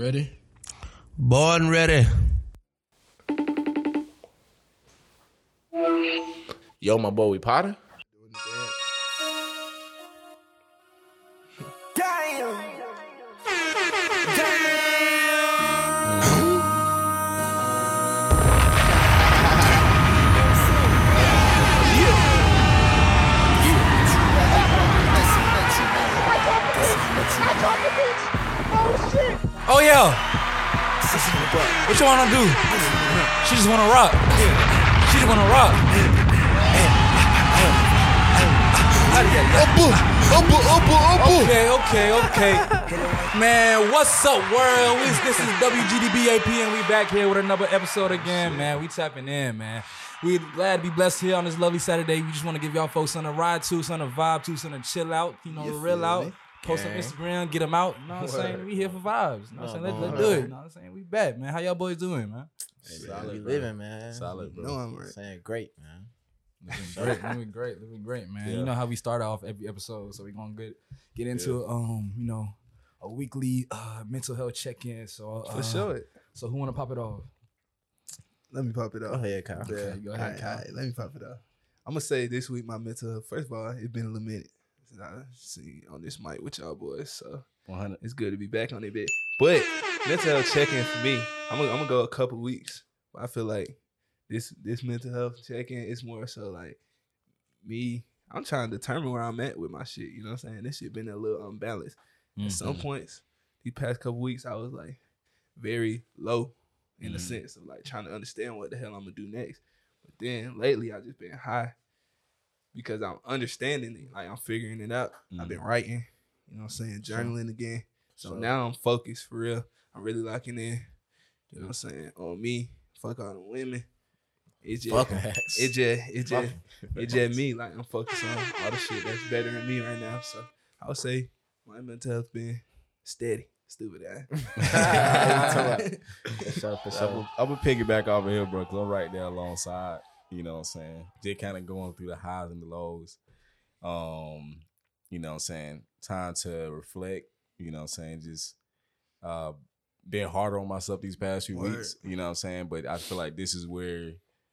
Ready? Born ready. Yo, my boy, we potting? Oh yeah. What you wanna do? She just wanna rock. She just wanna rock. Okay. Man, what's up, world? This is WGDBAP and we back here with another episode again, man. We tapping in, man. We're glad to be blessed here on this lovely Saturday. We just wanna give y'all folks something to ride to, something to vibe to, something to chill out, you know, the real out. Post on Instagram, get them out. You know what I'm saying? We here for vibes. You know what I'm saying? Let's do it. You know what I'm saying? We back, man. How y'all boys doing, man? Hey, solid, we living, man. Solid, bro. No, I'm right. Saying great, man. Living great, man. Yeah. You know how we start off every episode, so we're gonna get into you know, a weekly mental health check-in. So for sure. So who wanna pop it off? Let me pop it off. Go ahead, Kyle. Yeah, okay, go ahead, Kyle. All right, let me pop it off. I'm gonna say this week my mental health. First of all, it's been a little minute. I see on this mic with y'all boys, so 100. It's good to be back on it, bit. But mental health check-in for me, I'm gonna go a couple weeks. I feel like this mental health check-in is more so like me. I'm trying to determine where I'm at with my shit. You know what I'm saying? This shit been a little unbalanced. Mm-hmm. At some points, these past couple weeks, I was like very low in the sense of like trying to understand what the hell I'm gonna do next. But then lately, I just been high. Because I'm understanding it. Like, I'm figuring it out. Mm-hmm. I've been writing. You know what I'm saying? Journaling again. So now I'm focused, for real. I'm really locking in. You know what I'm saying? On me. Fuck all the women. It's just me. Like, I'm focused on all the shit that's better than me right now. So, I would say my mental health's been steady. Stupid ass. I'm going to piggyback over here, bro. Because I'm right there alongside. You know what I'm saying? Just kind of going through the highs and the lows. You know what I'm saying? Time to reflect. You know what I'm saying? Just being harder on myself these past few weeks. You know what I'm saying? But I feel like this is where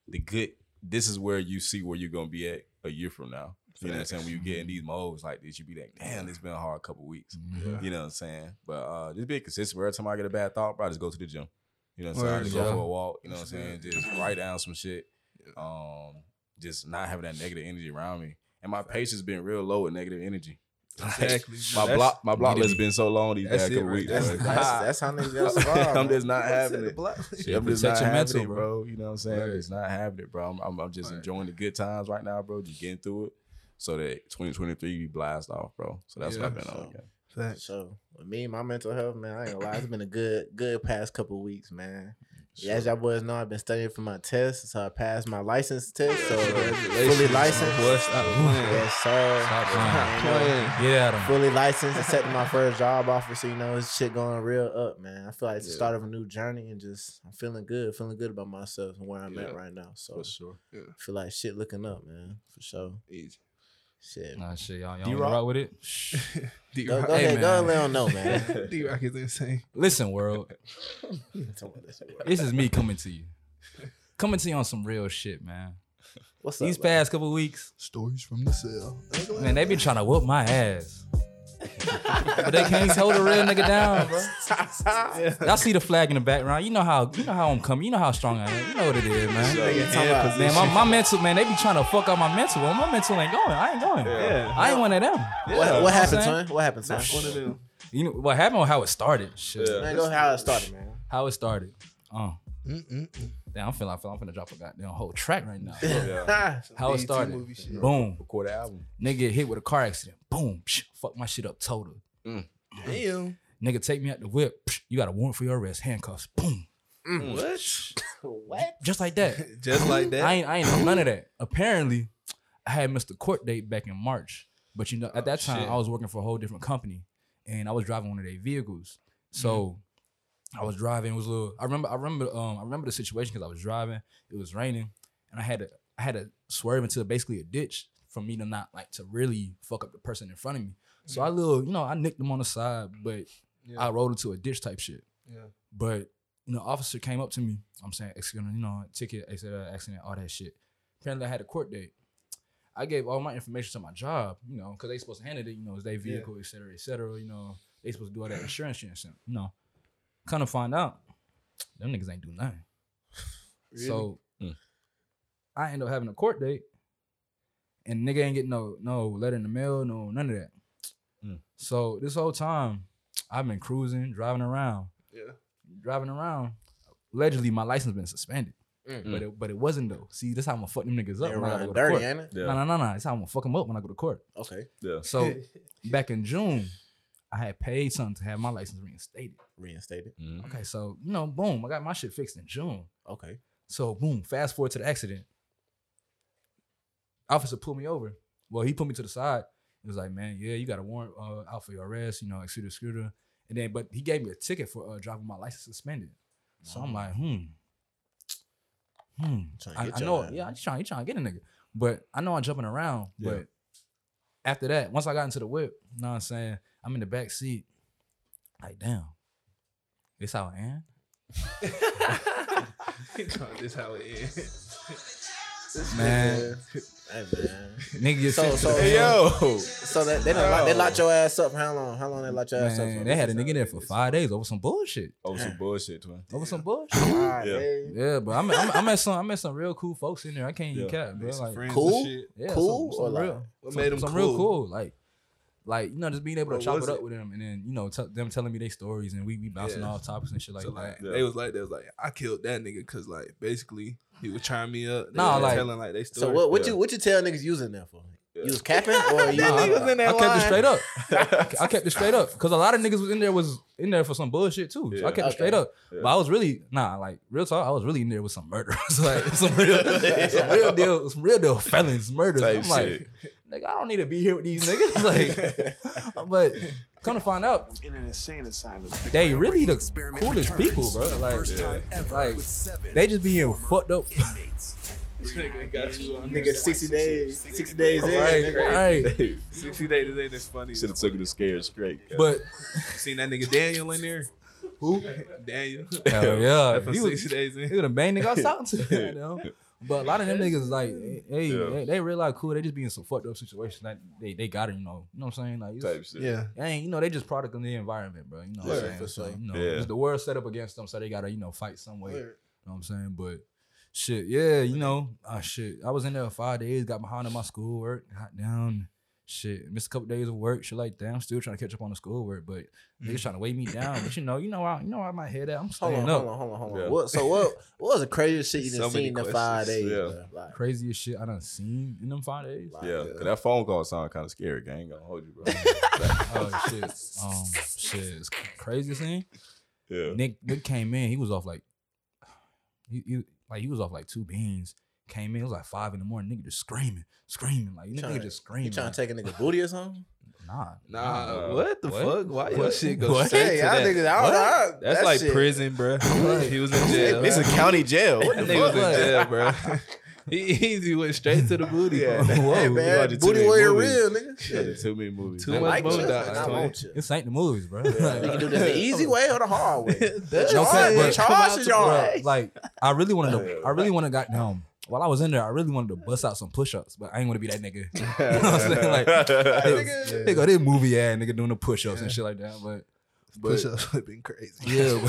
you see where you're going to be at a year from now. You know what I'm saying? When you get in these modes like this, you be like, damn, it's been a hard couple weeks. Yeah. You know what I'm saying? But just being consistent. Every time I get a bad thought, bro, I just go to the gym. You know what I'm saying? I just go for a walk. You know what I'm saying? Just write down some shit. Just not having that negative energy around me, and my patience been real low with negative energy. Exactly. my block list been so long these past couple weeks. That's how niggas got survived. I'm just not having it. I'm just not having it, bro. You know what I'm saying? It's not having it, bro. I'm just enjoying the good times right now, bro. Just getting through it, so that 2023 be blast off, bro. So that's what I've been on. So with me, my mental health, man, I ain't gonna lie, it's been a good past couple weeks, man. Sure. Yeah, as y'all boys know, I've been studying for my test, so I passed my license test. So fully licensed. Yes, sir. Fully licensed, accepting my first job offer. So you know, this shit going real up, man. I feel like it's the start of a new journey, and just I'm feeling good about myself and where I'm at right now. So for sure, I feel like shit looking up, man, for sure. Easy. Shit. Nah, shit, y'all D-Rock? Rock with it? D-Rock. Go ahead, let them know, man. D-Rock is insane. Listen, world. This is me coming to you on some real shit, man. What's up? These past couple weeks, stories from the cell. Man, they been trying to whoop my ass. But they can't hold a real nigga down, bro. Y'all see the flag in the background. You know how I'm coming. You know how strong I am. You know what it is, man. Man, my mental, man. They be trying to fuck out my mental. Well, my mental ain't going. I ain't going. Yeah. I ain't one of them. Yeah. What happened, son? What happened, son? One of them. You know what happened? Or how it started? Shit. Yeah. Man, go how it started, man. How it started. Damn, I'm finna drop a goddamn whole track right now. Yeah. How it started. Boom. Record the album. Nigga hit with a car accident. Boom. Fuck my shit up total. Damn. Nigga take me out the whip. You got a warrant for your arrest. Handcuffs. Boom. What? Just like that. I ain't know none of that. Apparently, I had missed the court date back in March. But you know, at that time, I was working for a whole different company. And I was driving one of their vehicles. So... I was driving. It was a little. I remember the situation because I was driving. It was raining, and I had to swerve into basically a ditch for me to not like to really fuck up the person in front of me. So I nicked them on the side, but I rolled into a ditch type shit. Yeah. But you know, officer came up to me. I'm saying, you know, ticket, accident, all that shit. Apparently, I had a court date. I gave all my information to my job, you know, because they supposed to handle it, you know, it's their vehicle, yeah. Et cetera, you know. They supposed to do all that insurance shit and stuff. You know, kind of find out, them niggas ain't do nothing. Really? So, I end up having a court date, and nigga ain't getting no letter in the mail, no, none of that. So, this whole time, I've been cruising, driving around. Yeah. Driving around, allegedly my license been suspended. But it wasn't though. See, this how I'm gonna fuck them niggas up when I go to court. Yeah. No. It's how I'm gonna fuck them up when I go to court. Okay. Yeah. So back in June, I had paid something to have my license reinstated. Mm-hmm. Okay. So you know, boom, I got my shit fixed in June. Okay. So boom, fast forward to the accident. Officer pulled me over. Well, he put me to the side. He was like, "Man, yeah, you got a warrant out for your arrest. You know, etc." And then, but he gave me a ticket for driving my license suspended. So I'm like, I know, man. Yeah, he trying to get a nigga. But I know I'm jumping around. Yeah. But after that, once I got into the whip, you know what I'm saying? I'm in the back seat. Like, damn, this how it ends? This how it ends. Man. Hey, man. Nigga get they locked your ass up. How long they locked your ass up? They had a nigga there for 5 days over some bullshit. Yeah, but I met some real cool folks in there. I can't even cap, bro. Like, cool? Yeah, cool? Real cool. Like, you know, just being able to chop it up with them and then, you know, them telling me their stories and we bouncing off topics and shit like that. Yeah. They was like, I killed that nigga because, like, basically he would chime me up. Telling, like, they stories. So what you tell niggas using that for? Yeah. You was capping or you niggas in there? I kept it straight up because a lot of niggas was in there for some bullshit too. Yeah. So I kept it straight up. Yeah. But I was really, like, real talk, I was really in there with some murderers. Like, some real deal felons, murders. I'm like, nigga, I don't need to be here with these niggas. Like, but come to find out, in an insane asylum, they really the coolest people, bro. Like they just be here fucked up. Nigga, 60 days in. Right. 60 days in is funny. Should have took it to Scared Straight. But seen that nigga Daniel in there. Who? Daniel. Hell yeah. He was 60 days in. He was the main nigga I was talking to. You know? But a lot of them niggas like, they realize cool. They just be in some fucked up situations. Like they got it, you know what I'm saying? Like, type shit. Yeah. Ain't you know they just product of the environment, bro. You know what I'm saying? For sure. Like, you know, the world set up against them, so they gotta fight some way. Yeah. You know what I'm saying? But shit, yeah, you know, I was in there 5 days, got behind on my schoolwork, got down, shit, missed a couple days of work, shit like that. I'm still trying to catch up on the schoolwork, but niggas trying to weigh me down. But you know I might head out. I'm staying up. Hold on. Yeah. What was the craziest shit you done seen in the 5 days? Yeah. Like, craziest shit I done seen in them 5 days? Like, yeah, because that phone call sounded kind of scary. I ain't gonna hold you, bro. Oh shit, it's craziest thing. Yeah, Nick came in. He was off like, he was off like two beans. Came in, it was like 5 a.m, nigga just screaming. Like, nigga just screaming. You trying to take a nigga booty or something? Nah. What the fuck? Why your shit go straight to that? That's like shit. Prison, bro. He was in jail. This is county jail. What the fuck? He was in jail, bro. He went straight to the booty. Yeah, whoa, man. Booty warrior real, nigga. Yeah, too many movies. Too much movies. This ain't the movies, bro. Yeah. You can do this the easy way or the hard way. Charge is y'all. Like, I really wanna got down. While I was in there, I really wanted to bust out some push-ups, but I ain't want to be that nigga. You know what I'm saying? Like, nigga, this movie ass nigga doing the push-ups and shit like that. But push-ups would have been crazy. Yeah,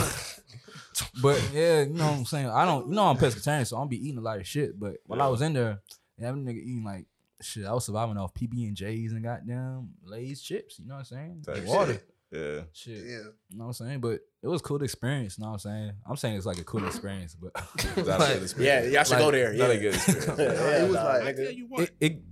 but yeah, you know what I'm saying? I'm pescatarian, so I don't be eating a lot of shit. But while I was in there, that nigga eating like shit. I was surviving off PB and J's and goddamn Lay's chips. You know what I'm saying? Like water. Yeah. Shit. Yeah. You know what I'm saying? But it was a cool experience, you know what I'm saying? I'm saying it's like a cool experience, but like, yeah, y'all should go there. Yeah. Not a good experience. It was like, I tell you what,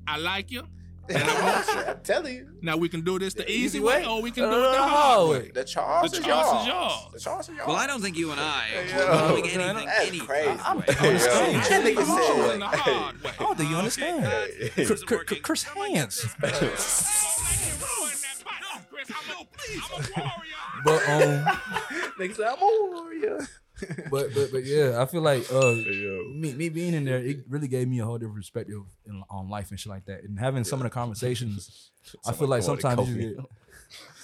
I like you. And I'm telling you. Now we can do this the easy way or we can do it the hard way. The charge is yours. The charge is yours. Well, I don't think you and I are doing anything any crazy. I don't think you understand. Chris Hands. I'm a warrior. But yeah, I feel like me being in there, it really gave me a whole different perspective on life and shit like that. And having some of the conversations, I feel like sometimes you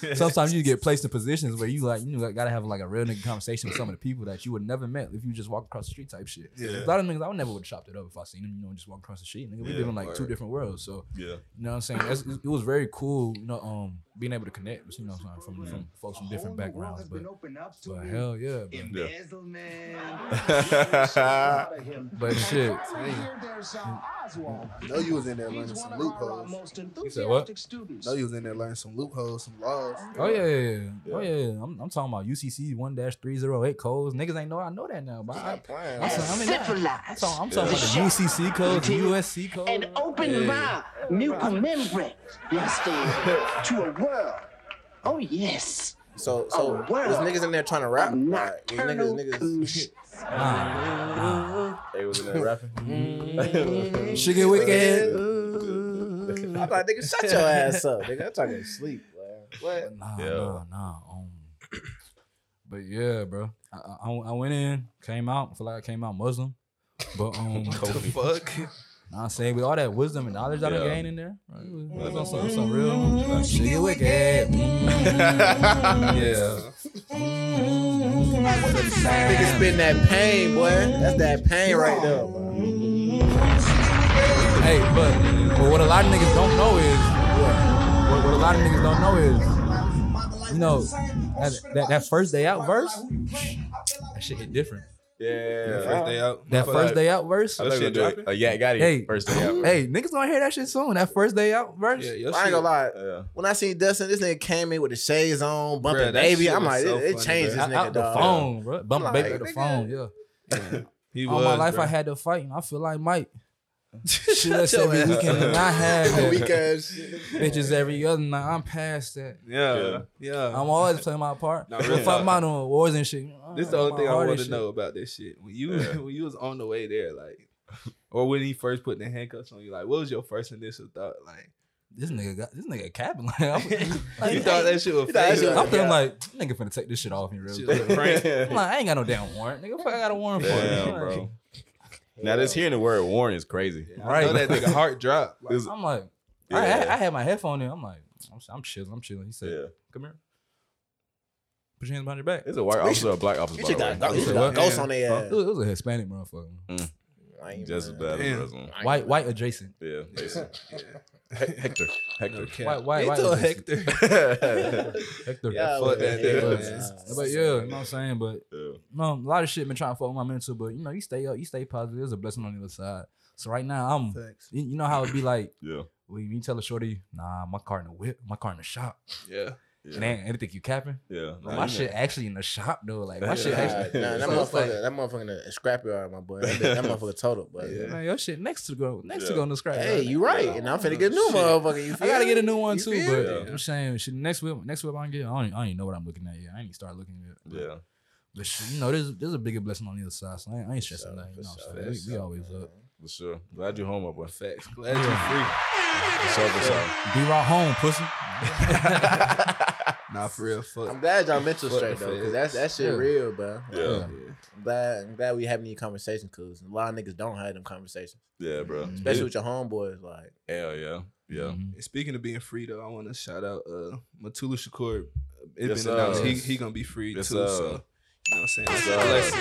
get Sometimes you get placed in positions where you like, you know, gotta have like a real nigga conversation with some of the people that you would never met if you just walk across the street type shit. Yeah. A lot of niggas I would never would have chopped it up if I seen them, you know, and just walk across the street. Nigga, we live in like two different worlds. So you know what I'm saying? It was very cool, you know, being able to connect with, you know, from folks from different backgrounds. But hell yeah. Embezzlement. But shit. I know you was in there learning some loopholes. You said what? I know you was in there learning some loopholes, some laws. Oh yeah, yeah, yeah. Oh yeah. I'm talking about UCC 1-308 codes. Niggas ain't know I know that now. But I'm talking about the UCC codes, the USC codes. An open mind, nuclear membrane. Yes, to a world. Oh yes. So there's niggas in there trying to rap. Right. They was in there rapping. She get wicked. I'm like, nigga, shut your ass up, nigga. I'm talking to sleep. Like, what? Nah. But yeah, bro. I went in, came out. I feel like I came out Muslim. But what the fuck? I'm saying with all that wisdom and knowledge that I gained in there, right? That's on some real like, shit wicked. Nigga spitting that pain, boy. That's that pain right there, bro. Hey, but what a lot of niggas don't know is what a lot of niggas don't know is, you know, that first day out verse, that shit hit different. Yeah, first day out. That first day out verse. I should do it. Yeah, got it. Hey, first day out. Verse. Hey, niggas gonna hear that shit soon. That first day out verse. Yeah, I ain't gonna lie. Yeah. When I seen Dustin, this nigga came in with the shades on, bumping Baby. I'm like, so it changed this nigga. Out the phone, bro. Bumping like, Baby with the phone. Yeah. He was, all my life, bro. I had to fight, and I feel like Mike. Shit, I said we cannot have that. Bitches every other night. I'm past that. Yeah. I'm always playing my part. Fuck my own awards and shit. This is the only thing I want to know about this shit. When you was on the way there, like, or when he first put the handcuffs on you, like, what was your first initial thought? Like, this nigga capping. Like, you thought that shit was fake. I'm feeling like, nigga finna take this shit off me real quick. I'm like, I ain't got no damn warrant. Nigga, fuck, I got a warrant for it, bro. Now, just hearing the word warrant is crazy. Yeah, right. I know that nigga heart drop. I'm like, I had my headphone in. I'm like, I'm chilling. He said, come here. Put your hands behind your back. It's a white officer or a black officer. Ghost on their ass. It was a Hispanic motherfucker. Just as bad as one. White adjacent. Yeah, basically. Hector. Hector. Yeah, fuck that nigga. But you know what I'm saying? But no, a lot of shit been trying to fuck with my mental, but you know, you stay up, you stay positive. There's a blessing on the other side. So right now, I'm you know how it be like, when you tell a shorty, nah, my car in the whip, my car in the shop. Yeah. And I think you capping. Yeah. Nah, my shit actually in the shop though. Like my shit actually. Nah, that motherfucker in the scrapyard, my boy. That motherfucker total, but man, your shit next to go in the scrapyard. Hey, you right. And I'm finna get a new motherfucker. You feel I gotta get a new one too, but I'm saying shit next whip I can get. I don't even know what I'm looking at yet. I ain't even start looking at it. But, but shit, you know, there's a bigger blessing on the other side, so I ain't stressing that. You know what I'm saying? We always up. For sure. Glad you home, my boy. Facts. Glad you're free. Be right home, pussy. Nah, for real. Fuck. I'm glad y'all mental straight though, cause that shit real, bro. Yeah. I'm glad we having these conversations, cause a lot of niggas don't have them conversations. Yeah, bro. Especially with your homeboys, like. Hell yeah. Mm-hmm. And speaking of being free though, I want to shout out Mutulu Shakur. It's been announced he gonna be free too. So you know what I'm saying?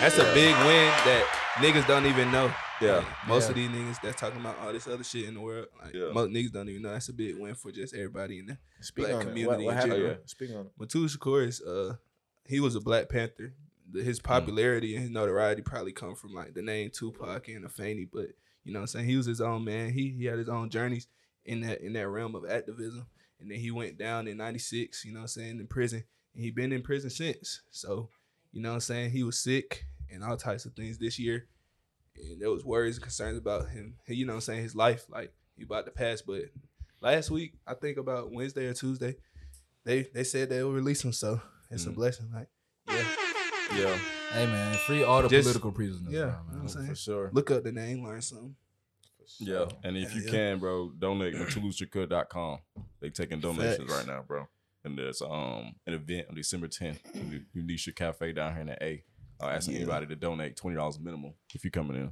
That's a big win that niggas don't even know. Yeah. Most of these niggas that's talking about all this other shit in the world, like, most niggas don't even know. That's a big win for just everybody in the black community. What in general. Speaking on it. Mutulu Shakur is, he was a Black Panther. His popularity and his notoriety probably come from like the name Tupac and Afeni, but you know what I'm saying? He was his own man. He had his own journeys in that realm of activism. And then he went down in 96, you know what I'm saying, in prison. And he been in prison since. So, you know what I'm saying? He was sick and all types of things this year. And there was worries and concerns about him, you know what I'm saying, his life, like he about to pass. But last week, I think about Wednesday or Tuesday, they said they will release him. So it's a blessing. Like, hey man, free all the political prisoners. Yeah, now, man. You know what I'm saying? For sure. Look up the name, learn something. Yeah, and if you can, bro, donate MutuluShakur.com. They taking donations right now, bro. And there's an event on December 10th, Unisha Cafe down here in the A. Asking anybody to donate $20 minimum if you're coming in.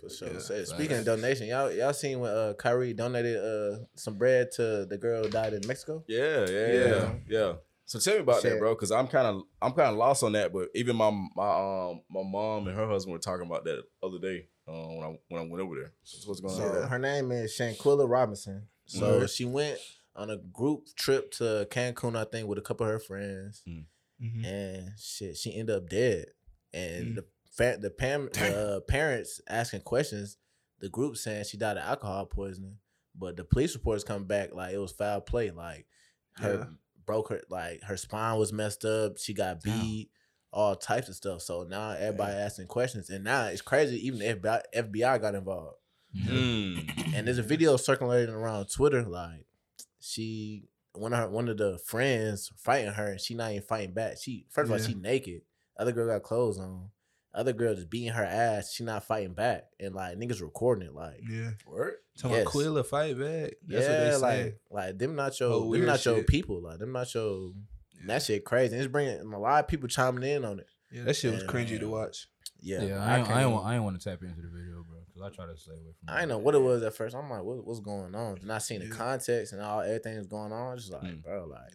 for sure. Yeah, so, speaking of donation, y'all seen when Kyrie donated some bread to the girl who died in Mexico? Yeah. So tell me about that, bro, because I'm kind of lost on that. But even my mom and her husband were talking about that the other day when I went over there. So what's going on? So her name is Shanquella Robinson. So she went on a group trip to Cancun, I think, with a couple of her friends, and she ended up dead. And the parents asking questions, the group saying she died of alcohol poisoning, but the police reports come back like it was foul play, like her. Broke her, like her spine was messed up. She got beat, all types of stuff. So now everybody asking questions, and now it's crazy. Even the FBI got involved, and there's a video circulating around Twitter. Like one of the friends fighting her, and she not even fighting back. She first of all she naked. Other girl got clothes on. Other girl just beating her ass. She not fighting back, and like niggas recording it. Like word. Talking about Quilla fight back. That's what they say. Like them not your, them not your people. Like them not your. That shit crazy. It's bringing a lot of people chiming in on it. Yeah, that shit was cringy to watch. Yeah. I ain't want to tap into the video, bro, because I try to stay away from. I didn't know what it was at first. I'm like, what's going on? And I seen the context and everything that's going on. Just like, bro, like.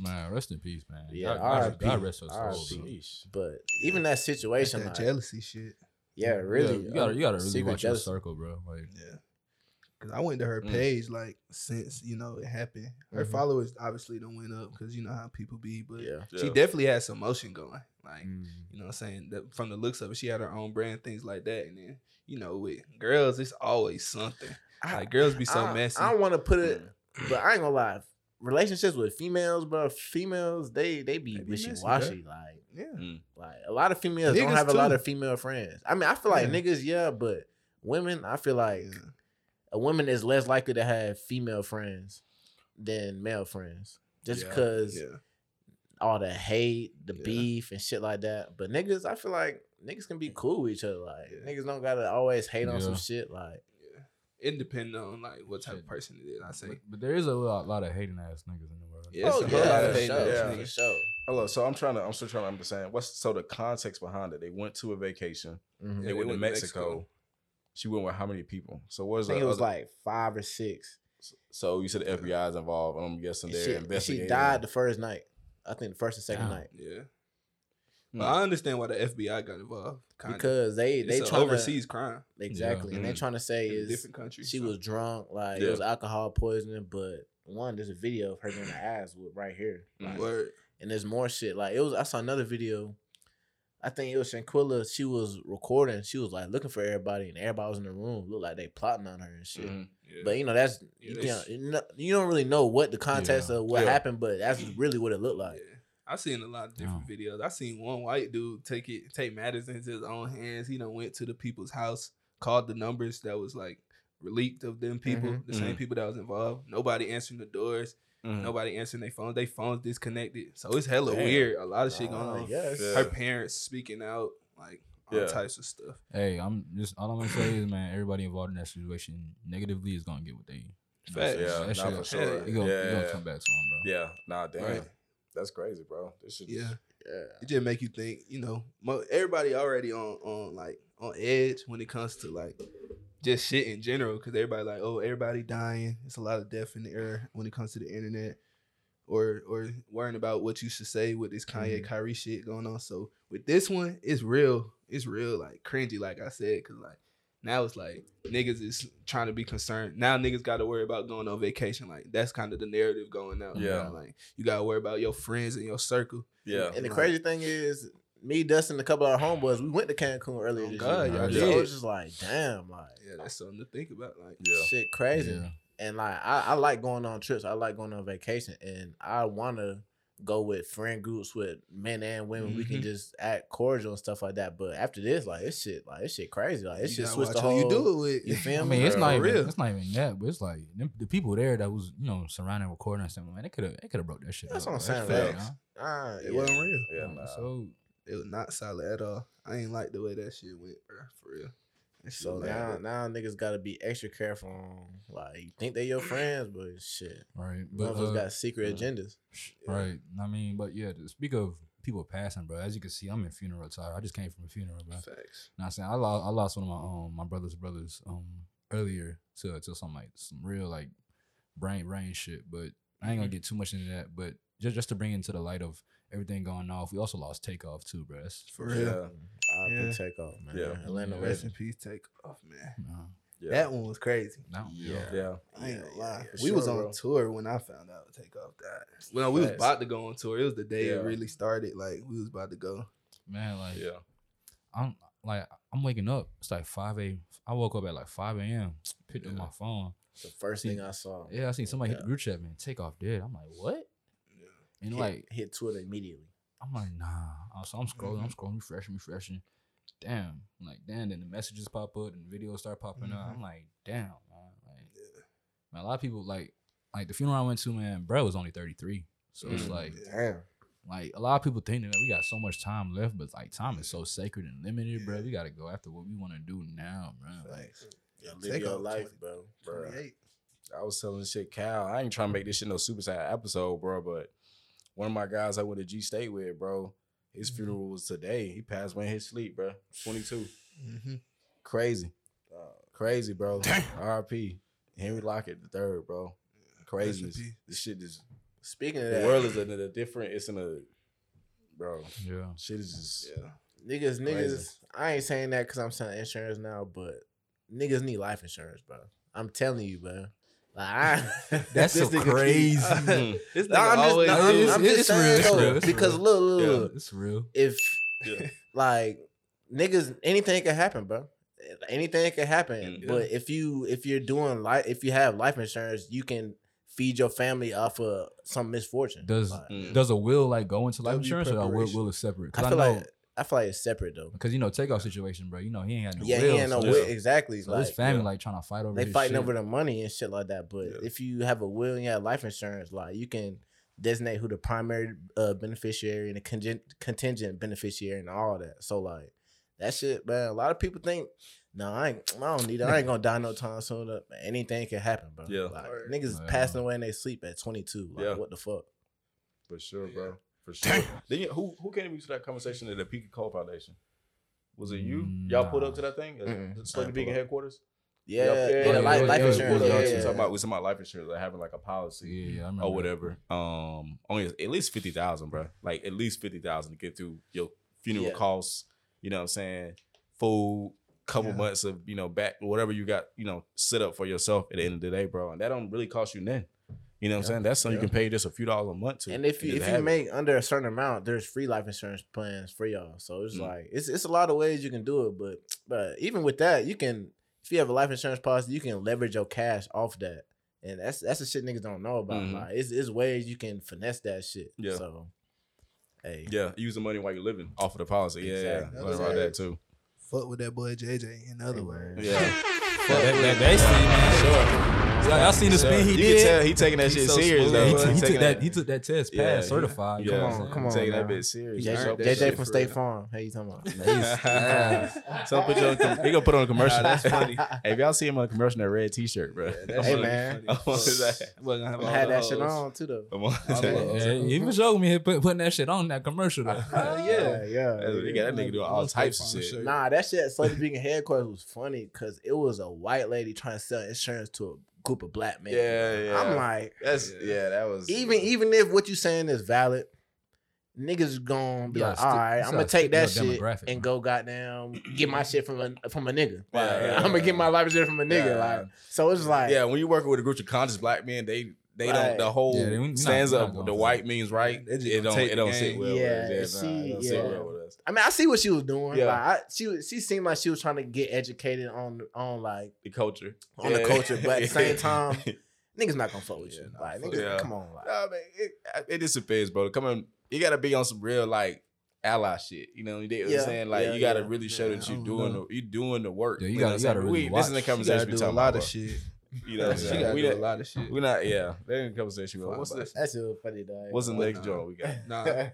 Man, rest in peace, man. Yeah, God rest her soul. But even that situation, that jealousy shit. Yeah, really. You gotta really watch your circle, bro. Like, because I went to her page, like, since, it happened. Her followers obviously done went up because you know how people be, but she definitely had some motion going. Like, you know what I'm saying? That, from the looks of it, she had her own brand, things like that. And then, with girls, it's always something. Girls be so messy. I don't want to put it, but I ain't gonna lie. Relationships with females, bro. Females, they be wishy-washy. Like, like a lot of females niggas don't have a lot of female friends. I mean, I feel like niggas, but women, I feel like a woman is less likely to have female friends than male friends. Just because all the hate, the beef, and shit like that. But niggas, I feel like niggas can be cool with each other. Like, niggas don't gotta always hate on some shit. Like, independent on like what type of person it is, I say. But there is a lot of hating ass niggas in the world. Yeah, a lot of hating ass niggas. Hello, so I'm still trying to understand so the context behind it. They went to a vacation. They went to Mexico. She went with how many people? So what is I think it was like 5 or 6. So you said the FBI is involved. I'm guessing they're investigating. She died the first night. I think the first and second night. Yeah. But I understand why the FBI got involved. Because they it's trying overseas crime. Exactly. Yeah. And they trying to say is different countries. She was drunk, like it was alcohol poisoning, but there's a video of her getting her ass whooped right here. Like, and there's more shit. Like I saw another video. I think it was Shanquella. She was recording. She was like looking for everybody, and everybody was in the room. Looked like they plotting on her and shit. But that's you don't really know what the context of what happened, but that's really what it looked like. Yeah. I seen a lot of different videos. I seen one white dude take matters into his own hands. He done went to the people's house, called the numbers that was like leaked of them people, the same people that was involved. Nobody answering the doors. Nobody answering their phones. They phones disconnected. So it's hella weird. A lot of shit going on. Yes. Yeah. Her parents speaking out, like all types of stuff. Hey, all I'm gonna say is, man, everybody involved in that situation negatively is gonna get what they. Facts. That shit for sure. It gonna come back soon, bro. Yeah. Nah, damn. Right. That's crazy, bro. This shit it just make you think. Everybody already on edge when it comes to like just shit in general, because everybody like, everybody dying. It's a lot of death in the air when it comes to the internet, or worrying about what you should say with this Kanye Kyrie shit going on. So with this one, it's real. It's real, like cringy, like I said, because like now it's like niggas is trying to be concerned. Now niggas got to worry about going on vacation. Like that's kind of the narrative going out. Yeah. Like you got to worry about your friends and your circle. Yeah. And the crazy thing is, me, Dustin, a couple of our homeboys, we went to Cancun earlier this year. Y'all did. I was just like, damn, like that's something to think about. Like shit, crazy. Yeah. And like I like going on trips. I like going on vacation, and I wanna go with friend groups with men and women. We can just act cordial and stuff like that. But after this, like it's shit crazy. Like it's just switched the whole. You do it with your family. I mean, it's not even that. But it's like the people there that was surrounding recording and something. Man, they could have broke that shit. That's what I'm saying. Facts. It wasn't real. Yeah, nah. So it was not solid at all. I ain't like the way that shit went, bro. For real. So now niggas gotta be extra careful on, like, you think they your friends, but shit. Right. But those got secret agendas. Right. I mean, but to speak of people passing, bro. As you can see, I'm in funeral attire. I just came from a funeral, bro. Facts. You know what I'm saying? I lost one of my brothers earlier to some real like brain shit. But I ain't gonna get too much into that. But just to bring into the light of everything going off, we also lost Takeoff too, bro. That's for real. Yeah. Put Takeoff, man. Yeah. Atlanta, rest in peace, Takeoff, man. Yeah. That one was crazy. Yeah. I ain't gonna lie. Yeah, we was on tour when I found out Takeoff died. Well, we was about to go on tour. It was the day it really started. Like, we was about to go. Man, like, I'm waking up. It's like 5 a.m. I woke up at like 5 a.m. Picked up my phone. It's the first thing I saw. Yeah, I seen somebody hit the group chat, man. Takeoff dead. I'm like, what? Yeah. And hit Twitter immediately. I'm like, nah. So I'm scrolling, refreshing. Damn, I'm like, damn, then the messages pop up and the videos start popping up. I'm like, damn, man. Like, man, a lot of people, like the funeral I went to, man, bro was only 33. So it's like, damn. Like, a lot of people think that we got so much time left, but like, time is so sacred and limited, bro. We got to go after what we want to do now, bro. Like, live your life, bro. I was telling Cal, I ain't trying to make this shit no suicide episode, bro, but one of my guys I went to G-State with, bro, his funeral was today. He passed away in his sleep, bro. 22. Mm-hmm. Crazy, bro. R.I.P. Henry Lockett III, bro. Crazy. This shit is... Speaking of that... The world is in a different... It's in a... Bro. Yeah. Shit is just... Yeah. Niggas... I ain't saying that because I'm selling insurance now, but niggas need life insurance, bro. I'm telling you, bro. Like, that's so crazy. It's real. Because look, it's real. If like niggas, anything can happen, bro. Anything can happen. Yeah. But if you have life insurance, you can feed your family off of some misfortune. Does a will like go into life insurance, or a will is separate? I feel like it's separate though, because Takeoff situation, bro. He ain't got no will. Yeah, he ain't no will. Exactly. So like, his family like trying to fight over. They fighting over the money and shit like that. But if you have a will and you have life insurance, like you can designate who the primary beneficiary and the contingent beneficiary and all that. So like that shit, man. A lot of people think, I don't need it. I ain't gonna die no time soon. Anything can happen, bro. Yeah, like, niggas is passing away in their sleep at 22. Like, what the fuck? For sure, bro. For sure. Then who came to that conversation at the Peak Coal Foundation? Was it you? Y'all pulled up to that thing? Slate Beacon headquarters? Yeah. Life insurance. We're talking about life insurance, like having like a policy or whatever. Only at least 50,000, bro. Like at least 50,000 to get through your funeral costs. You know what I'm saying? Full couple months of back whatever you got set up for yourself at the end of the day, bro. And that don't really cost you nothing. You know what I'm saying? That's something you can pay just a few dollars a month to. And if you make under a certain amount, there's free life insurance plans for y'all. So it's like it's a lot of ways you can do it, but even with that, you can if you have a life insurance policy, you can leverage your cash off that, and that's the shit niggas don't know about. Like, it's ways you can finesse that shit. Yeah. So, hey. Yeah, use the money while you're living off of the policy. Exactly. Yeah. About that too. Fuck with that boy JJ. In other words. That man. Y'all seen the spin he did? Tell, he taking that shit so serious, though. He took that test, passed, certified. Yeah. Come on, taking that bit serious. JJ from State Farm. How you talking about? So he gonna put on a commercial. That's funny. Hey, if y'all see him on a commercial in that red T-shirt, bro. Yeah, hey man, I had that shit on too, though. He was showing me putting that shit on that commercial, though. Yeah. He got that nigga doing all types of shit. Nah, that shit at Slate Beacon headquarters was funny because it was a white lady trying to sell insurance to a group of black men. Yeah. I'm like, that was even if what you saying is valid, niggas gonna be like, all right, I'm gonna take that shit and go goddamn get my shit from a nigga. I'm gonna get my life insurance from a nigga. Like, so it's like, when you working with a group of conscious black men, they like, don't the whole stands up the white means right. It don't sit well. With us. I mean, I see what she was doing. Yeah. Like, she seemed like she was trying to get educated on like the culture, the culture, but at the same time, niggas not gonna fuck with you. Like, niggas, come on, like, nah, man, it disappears, bro. Come on, you gotta be on some real like ally shit. You know what I'm saying? Like, you gotta really show that you doing the work. Yeah, you gotta really watch. This is the conversation we talking about. A lot of shit. You know, she got a lot of shit. We're not, That ain't a conversation. That's a funny dog. What's the next joint we got?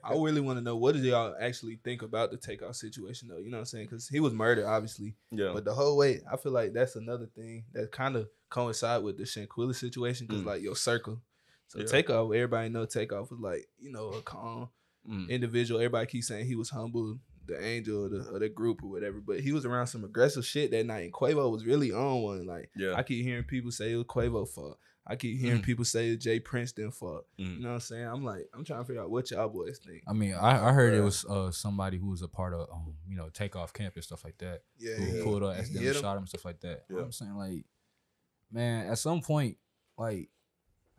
I really want to know, what did y'all actually think about the Takeoff situation, though? You know what I'm saying? Because he was murdered, obviously. Yeah. But the whole way, I feel like that's another thing that kind of coincide with the Shanquella situation, because like your circle. So Takeoff, everybody know Takeoff was like, a calm, individual. Everybody keeps saying he was humble, the angel of the group or whatever, but he was around some aggressive shit that night, and Quavo was really on one. Like, I keep hearing people say it was Quavo fault. I keep hearing people say Jay Prince didn't fuck. You know what I'm saying? I'm like, I'm trying to figure out what y'all boys think. I mean, I heard it was somebody who was a part of, you know, Takeoff camp and stuff like that. Who pulled up, accidentally shot him and stuff like that. You know what I'm saying? Like, man, at some point, like,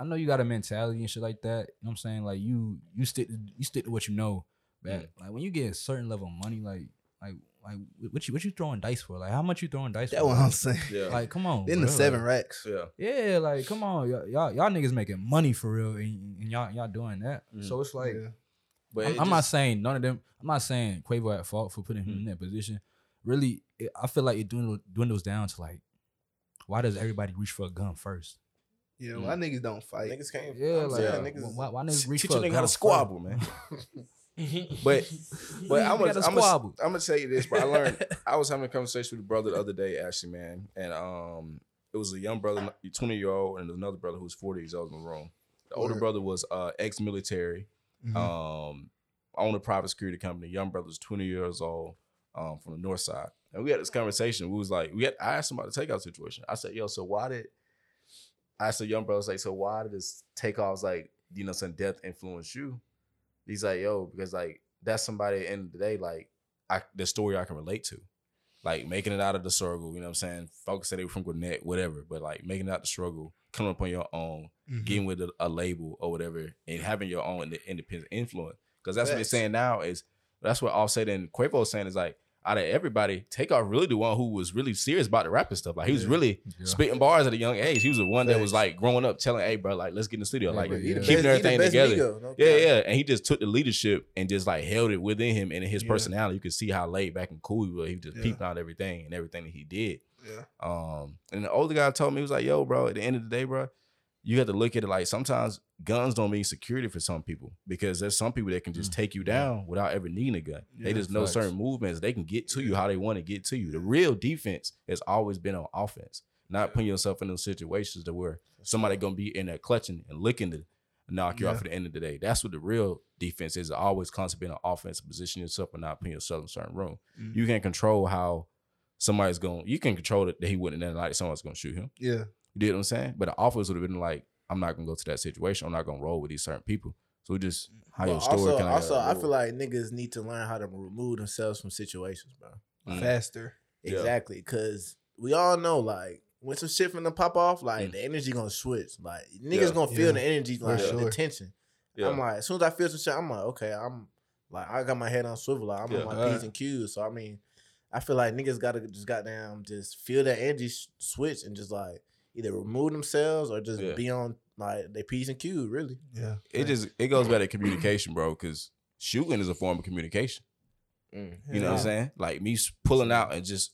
I know you got a mentality and shit like that. You know what I'm saying? Like, you stick to what you know. Man. Like, when you get a certain level of money, like what you throwing dice for? Like, how much you throwing dice for? That's what I'm saying. Like, come on. In the 7 racks. Yeah, like, come on. Y'all niggas making money for real, and y'all doing that. So it's like, but I'm not saying none of them. I'm not saying Quavo at fault for putting him in that position. Really, I feel like it dwindles down to, like, why does everybody reach for a gun first? Yeah, why niggas don't fight? Niggas can't. Yeah, like, niggas, why niggas reach for a gun? Teach a nigga how to squabble, man. But I'm gonna tell you this, bro. I was having a conversation with a brother the other day, actually, man, and it was a young brother, 20-year-old, and another brother who was 40 years old in the room. The older brother was ex-military, owned a private security company. Young brother was 20 years old, from the north side, and we had this conversation. We was like, I asked him about the Takeoff situation. I said, yo, young brother's like, so why did this Takeoff's, like, you know, some death influence you? He's like, yo, because, like, that's somebody at the end of the day, like, the story I can relate to. Like, making it out of the struggle, you know what I'm saying? Folks said they were from Gwinnett, whatever. But, like, making it out the struggle, coming up on your own, getting with a label or whatever, and having your own independent influence. Because that's what they're saying now is, that's what Offset and Quavo is saying is, like, out of everybody, Takeoff really the one who was really serious about the rapping stuff. Like, he was really spitting bars at a young age. He was the one that was, like, growing up telling, hey, bro, like, let's get in the studio. Like, keeping everything together. And he just took the leadership and just, like, held it within him. And in his personality, you could see how laid back and cool he was. He just peeped out everything and everything that he did. And the older guy told me, he was like, yo, bro, at the end of the day, bro, you have to look at it like sometimes guns don't mean security for some people, because there's some people that can just take you down without ever needing a gun. They just know certain movements. They can get to you how they want to get to you. The real defense has always been on offense, not putting yourself in those situations to where somebody going to be in there clutching and looking to knock you off at the end of the day. That's what the real defense is. It's always constantly being on offense, positioning yourself and not putting yourself in a certain room. You can't control how somebody's going. You can control that he wouldn't have like someone's going to shoot him. You know what I'm saying? But the offense would have been like, I'm not going to go to that situation. I'm not going to roll with these certain people. So just how your story can I feel like niggas need to learn how to remove themselves from situations, bro. Faster. Exactly. Because we all know, like, when some shit from the pop off, like, the energy going to switch. Like, niggas going to feel the energy, like, the tension. I'm like, as soon as I feel some shit, I'm like, okay, I got my head on swivel. Like, I'm on my P's and Q's. So, I mean, I feel like niggas got to just goddamn just feel that energy switch and just, like, either remove themselves or just be on, like, their P's and Q's, really. It goes back to communication, bro, because shooting is a form of communication. You know what I'm saying? Like, me pulling out and just,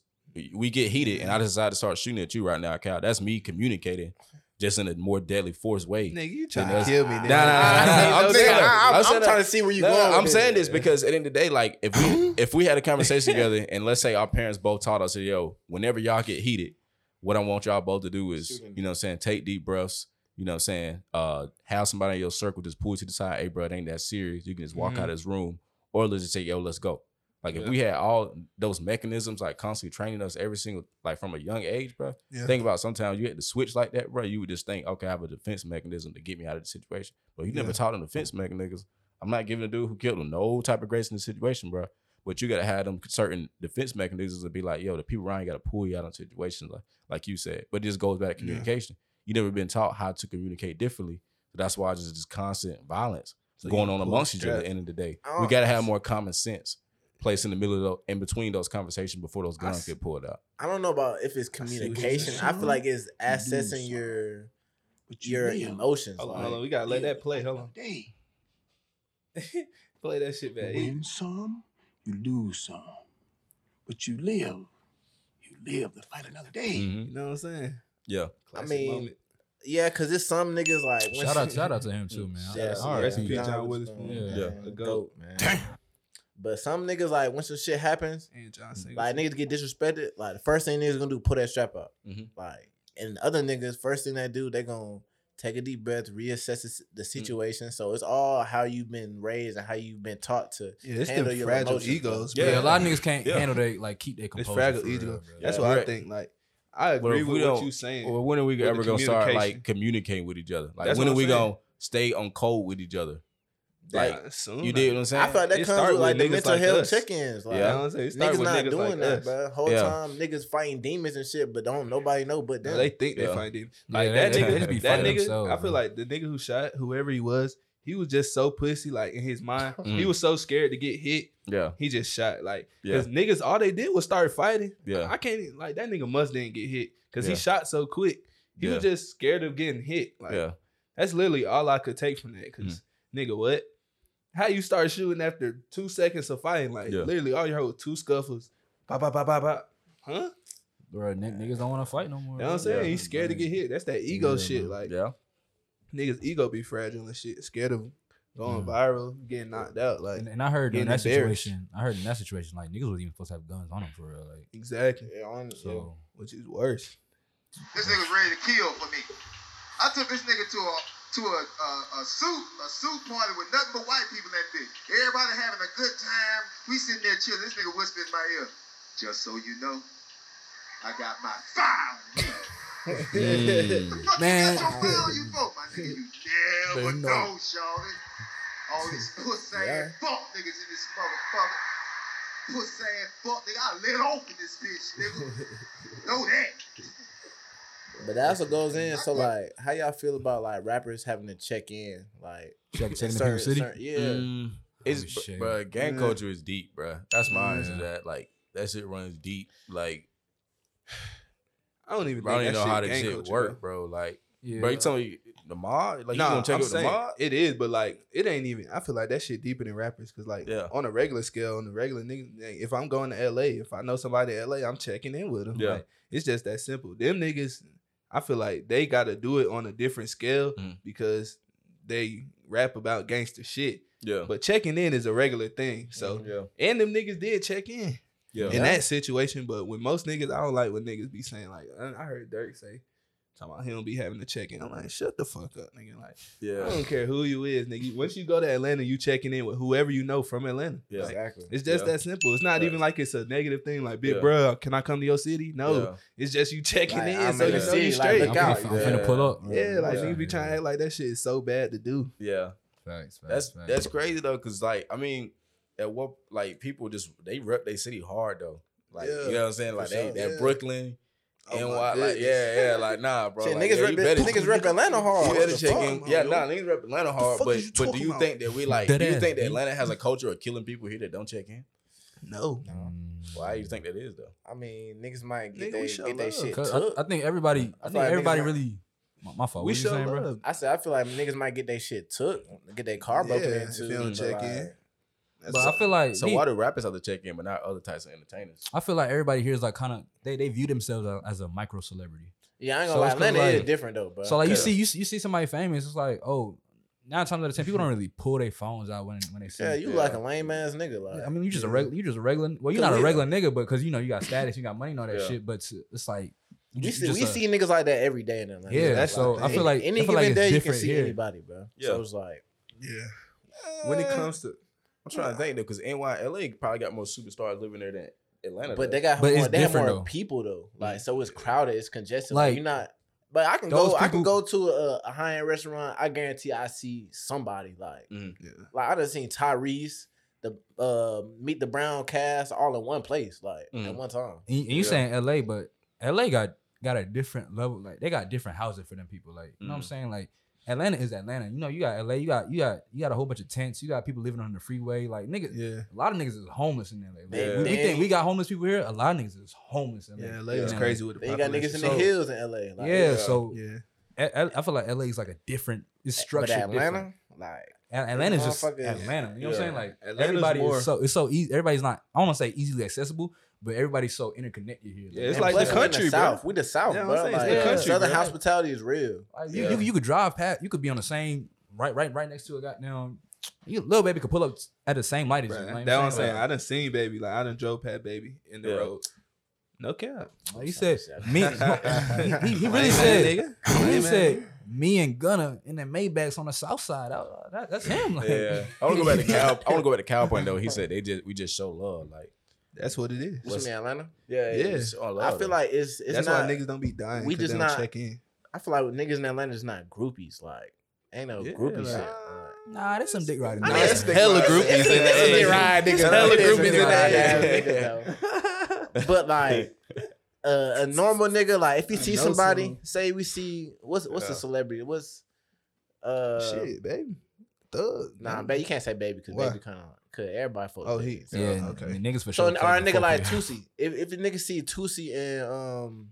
we get heated and I decide to start shooting at you right now, Kyle. That's me communicating just in a more deadly force way. Nigga, you trying to kill me. Nah, I'm trying to see where you going. I'm saying this because at the end of the day, like, if we had a conversation together and let's say our parents both taught us, yo, whenever y'all get heated, what I want y'all both to do is, you know what I'm saying, take deep breaths, you know what I'm saying, have somebody in your circle just pull you to the side, hey, bro, it ain't that serious. You can just walk out of this room, or let's just say, yo, let's go. Like, if we had all those mechanisms, like, constantly training us every single, like, from a young age, bro, think about sometimes you had to switch like that, bro, you would just think, okay, I have a defense mechanism to get me out of the situation. But you never taught them defense mechanisms. I'm not giving a dude who killed him no type of grace in the situation, bro. But you got to have them certain defense mechanisms to be like, yo, the people around you got to pull you out on situations like you said. But it just goes back to communication. You never been taught how to communicate differently. So that's why it's just constant violence going on amongst each other at the end of the day. We got to have more common sense placed in the middle of those, in between those conversations before those guns get pulled out. I don't know about if it's communication. I feel like it's accessing your emotions. Hold on. We got to let that play. Hold on. Dang. Play that shit back. Win some. You lose some, but you live to fight another day. You know what I'm saying? Yeah. Classic moment. Yeah, because it's some niggas like... Shout out to him too, man. John Witherspoon. A goat, man. Damn. But some niggas like, once some shit happens, like niggas get disrespected, like the first thing niggas gonna do, pull that strap up. Like, and the other niggas, first thing they do, they gonna take a deep breath, reassess the situation. So it's all how you've been raised and how you've been taught to handle your fragile emotions. Egos. Yeah. Yeah, a lot of niggas can't handle they like keep their composure. It's fragile ego. That's what I think. Like I agree with what you're saying. Well, when are we ever gonna start like communicating with each other? Like that's when are we gonna stay on code with each other? Like soon, you did what I'm saying. I thought that it comes with like the mental like health check-ins. Like, yeah, niggas not niggas doing like that, bro. Whole time niggas fighting demons and shit, but don't nobody know but them. No, they think they fight demons. Like that nigga. I feel like the nigga who shot whoever he was just so pussy. Like in his mind, he was so scared to get hit. Yeah, he just shot. Like because niggas, all they did was start fighting. Yeah, I can't like that nigga must didn't get hit because he shot so quick. He was just scared of getting hit. Like that's literally all I could take from that. Because nigga, what? How you start shooting after 2 seconds of fighting? Like, literally, all you heard was two scuffles. Bop, bop, bop, bop, bop. Huh? Bro, niggas don't want to fight no more. You know what I'm saying? He's scared to get hit. That's that ego shit. Like, niggas' ego be fragile and shit. Scared of going viral, getting knocked out. Like, and I heard in that situation, like, niggas wasn't even supposed to have guns on them for real. Like, exactly. Yeah, honestly. So, which is worse. This nigga's ready to kill for me. I took this nigga to a suit party with nothing but white people in that bitch. Everybody having a good time. We sitting there chilling. This nigga whispered in my ear, "Just so you know, I got my file." Man, that's your real you vote, my nigga. You never know, shawty. All these pussy ass fuck niggas in this motherfucker. Pussy ass fuck nigga. I lit off in this bitch, nigga. Know that. But that also goes in. So like, how y'all feel about like rappers having to check in, like check in the city? It's bro, gang culture is deep, bro. That's my answer to that. Like that shit runs deep. Like I don't even know how that shit work, bro. Like, bro, you telling me the mob? Like, you gonna check with the mob? It is, but like, it ain't even. I feel like that shit deeper than rappers, cause like on a regular scale, on the regular nigga, if I'm going to LA, if I know somebody in LA, I'm checking in with them. Yeah, like, it's just that simple. Them niggas. I feel like they got to do it on a different scale because they rap about gangster shit. Yeah. But checking in is a regular thing. So, and them niggas did check in in that situation. But when most niggas, I don't like what niggas be saying. Like, I heard Dirk say, talking about him be having to check in. I'm like, shut the fuck up, nigga. Like, I don't care who you is, nigga. Once you go to Atlanta, you checking in with whoever you know from Atlanta. Yeah, like, exactly. It's just that simple. It's not even like it's a negative thing. Like, big bro, can I come to your city? No, it's just you checking like, in. I'm so you know you straight. Like, I'm finna pull up. Yeah, like you be trying to act like that shit is so bad to do. Yeah, thanks. That's crazy though, cause like I mean, at what like people just they rep their city hard though. Like you know what I'm saying? Like they that Brooklyn. Oh NY, like, like, nah, bro. Shit, like, niggas rep Atlanta hard. You better check in. Yeah, nah, niggas rep Atlanta hard. But do you think that we like, do you think that Atlanta has a culture of killing people here that don't check in? No. Why do you think that is, though? I mean, niggas might get their shit took. I think everybody, really. My fault. What you saying, bro? I said, I feel like niggas might get their shit took, get their car broken into. They don't check in. But I feel like why do rappers have to check in, but not other types of entertainers? I feel like everybody here is like kind of they view themselves as a micro celebrity. Yeah, I ain't gonna lie, Atlanta is different though. Bro. So like you see somebody famous, it's like 9 times out of 10 people don't really pull their phones out when they see. Yeah, you like a lame ass nigga. Like I mean, you just a regular. Well, you're not a regular nigga, but because you got status, you got money, and all that shit. But it's like. We see niggas like that every day in Atlanta. Yeah, that's so like, I feel like any given day you can see anybody, bro. So it's like when it comes to. I'm trying to think though, because NYLA probably got more superstars living there than Atlanta. But they got more people though. Like so, it's crowded, it's congested. Like you're not. But I can go. People, I can go to a high end restaurant. I guarantee I see somebody. Like, like I done seen Tyrese, the Meet the Brown cast, all in one place. Like at one time. And you saying LA, but LA got a different level. Like they got different housing for them people. Like you know what I'm saying. Like. Atlanta is Atlanta. You know, you got LA, you got a whole bunch of tents. You got people living on the freeway. Like niggas, a lot of niggas is homeless in LA. Like, we think we got homeless people here. A lot of niggas is homeless in LA. Yeah, LA is crazy with the population. They got niggas in the hills in LA. Like, I feel like LA is like a different, it's structured but Atlanta, different. Like Atlanta is just Atlanta. You know what I'm saying? Like Atlanta's everybody more, is so it's so easy. Everybody's not, I don't want to say easily accessible, but everybody's so interconnected here. Yeah, it's like the country, bro. We the South, bro. Like, Southern hospitality is real. Like, you could drive past. You could be on the same right next to a goddamn. You little baby could pull up at the same light as you. That's what I'm saying. I done seen baby. Like I done drove past baby in the road. No cap. He said me. He really said. He said me and Gunna in the Maybachs on the South Side. That's him. Like. Yeah, I want to go back to Cal. I want to go back to Cal point though. He said we just show love. Like that's what it is. What's in Atlanta? Yeah, yeah. I feel like it's that's not, why niggas don't be dying. We just they don't not check in. I feel like with niggas in Atlanta is not groupies. Like ain't no groupie shit. Nah, there's some dick riding. I mean, that's hella groupies in that. Dick ride niggas. Hella groupies in that. But like. A normal nigga, like if you see somebody, say we see what's a celebrity? What's shit, baby? Thug. Nah, baby, you can't say baby because baby kind of could everybody fuck. Oh, he okay. I mean, niggas for sure. So or a nigga like Tusi. If a nigga see Tusi and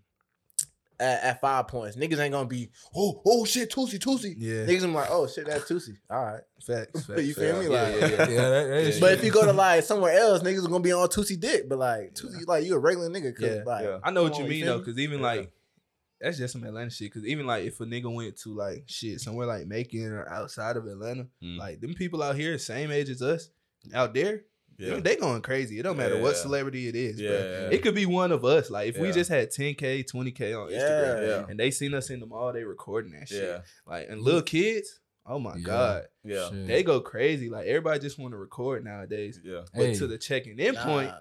at 5 points, niggas ain't gonna be oh shit Tusi. Yeah. Niggas gonna be like oh shit that's Tusi. All right, facts. You feel me? Like, yeah. But if you go to like somewhere else, niggas are gonna be on Tusi dick. But like Tusi, like you a regular nigga. Like, I know what you mean though, because even like that's just some Atlanta shit. Because even like if a nigga went to like shit somewhere like Macon or outside of Atlanta, like them people out here same age as us out there. Yeah. They going crazy. It don't matter what celebrity it is. Yeah. It could be one of us. Like if we just had 10K, 20K on Instagram and they seen us in the mall, they recording that shit. Like and little kids, oh my God. Yeah. Shit. They go crazy. Like everybody just want to record nowadays. Yeah. But to the checking in point,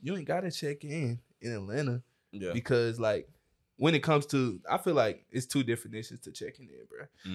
you ain't gotta check in Atlanta. Yeah. Because like when it comes to, I feel like it's two definitions to checking in,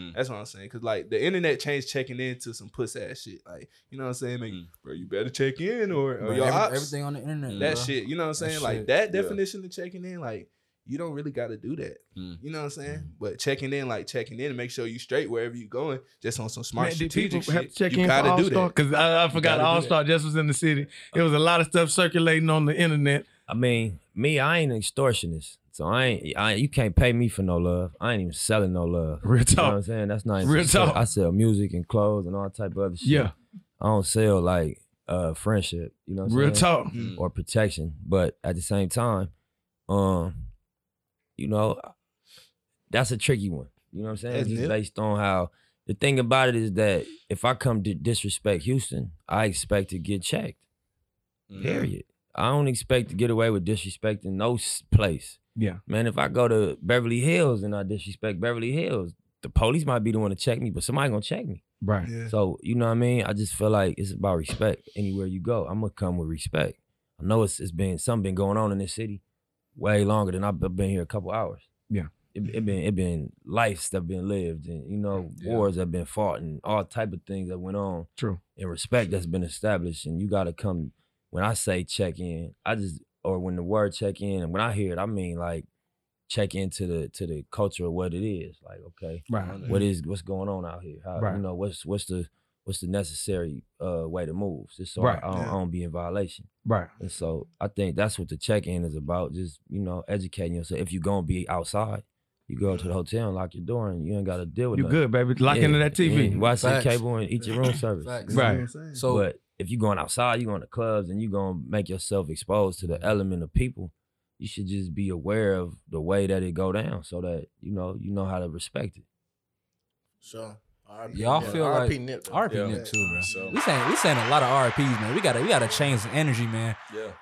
bro. That's what I'm saying. Cause like the internet changed checking in to some puss ass shit. Like, you know what I'm saying? Like, bro, you better check in or your ops. Everything on the internet. That shit, you know what I'm saying? Like that definition of checking in, like you don't really got to do that. You know what I'm saying? But checking in and make sure you straight wherever you going, just on some smart strategic shit. You got to do that. Cause I forgot All-Star just was in the city. There was a lot of stuff circulating on the internet. I mean, me, I ain't an extortionist. So you can't pay me for no love. I ain't even selling no love. Real talk. You know what I'm saying? That's not real talk. I sell music and clothes and all type of other shit. Yeah. I don't sell like friendship, you know what I'm saying? Real talk. Or protection. But at the same time, you know, that's a tricky one. You know what I'm saying? It's just based on how, the thing about it is that if I come to disrespect Houston, I expect to get checked. Period. I don't expect to get away with disrespecting no place. Yeah, man, if I go to Beverly Hills and I disrespect Beverly Hills, the police might be the one to check me, but somebody gonna check me. Right. Yeah. So, you know what I mean? I just feel like it's about respect anywhere you go. I'm gonna come with respect. I know it's been something been going on in this city way longer than I've been here a couple hours. Yeah. It been lives that have been lived and, you know, wars that have been fought and all type of things that went on. True. And respect that's been established, and you gotta come. When I say check in, or when the word check in, and when I hear it, I mean like check into the culture of what it is. Like, okay, right. What's going on out here? How, right. You know, what's the necessary way to move? Just so I don't be in violation. Right. And so I think that's what the check in is about. Just, you know, educating yourself. If you're gonna be outside, you go to the hotel and lock your door, and you ain't gotta deal with it. You good, baby? Lock into that TV, watch that cable, and eat your room service. Facts. Right. So. But, if you're going outside, you're going to clubs, and you're going to make yourself exposed to the element of people, you should just be aware of the way that it go down so that, you know how to respect it. So, RP, y'all feel like RP Nip too, bro. So. We saying a lot of RPs, man. We gotta change the energy, man.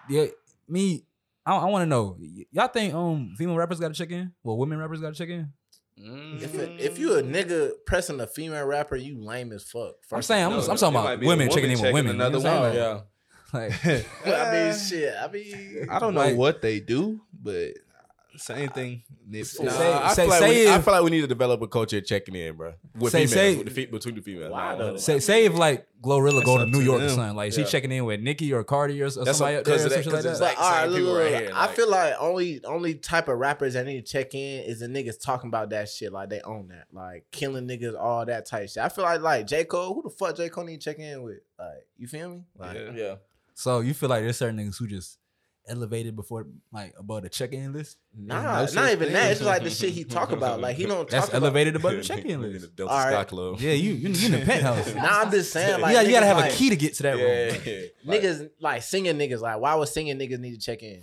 Yeah. Me, I want to know, y'all think female rappers got to check in? Well, women rappers got to check in? If you a nigga pressing a female rapper, you lame as fuck. I'm talking about women checking in with women. Another one, yeah. Like, I mean, I don't know what they do, but same thing. I feel like we need to develop a culture of checking in, bro. With between the females. Wow. Say if like Glorilla go to New York or something, like she checking in with Nicki or Cardi or somebody up there, like that. Like, all right, look, I feel like only type of rappers that need to check in is the niggas talking about that shit, like they own that, like killing niggas, all that type shit. I feel like J. Cole, who the fuck J. Cole need to check in with? Like, you feel me? Like, yeah. So you feel like there's certain niggas who just elevated before, like, above the check-in list? Nah, not even that. It's just like the shit he talk about. Like, he don't talk about... That's elevated above the check-in list. In the Delta Sky Club. Yeah, you in the penthouse. Nah, I'm just saying, like... Yeah, you gotta have a key to get to that room. Yeah. Niggas, like, singing niggas. Like, why would singing niggas need to check in?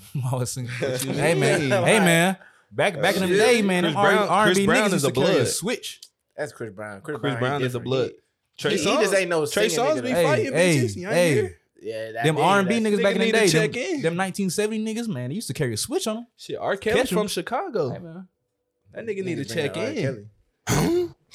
Hey, man. Back in the day, man, R&B niggas is a blood. Switch. That's Chris Brown. Chris Brown is a blood. He just ain't no singing nigga. Trey Songz be fighting bitches. You ain't here. Yeah, them R&B niggas back in the day, them 1970 niggas, man, they used to carry a switch on them. Shit, R. Kelly from Chicago. Hey, that nigga need to check in.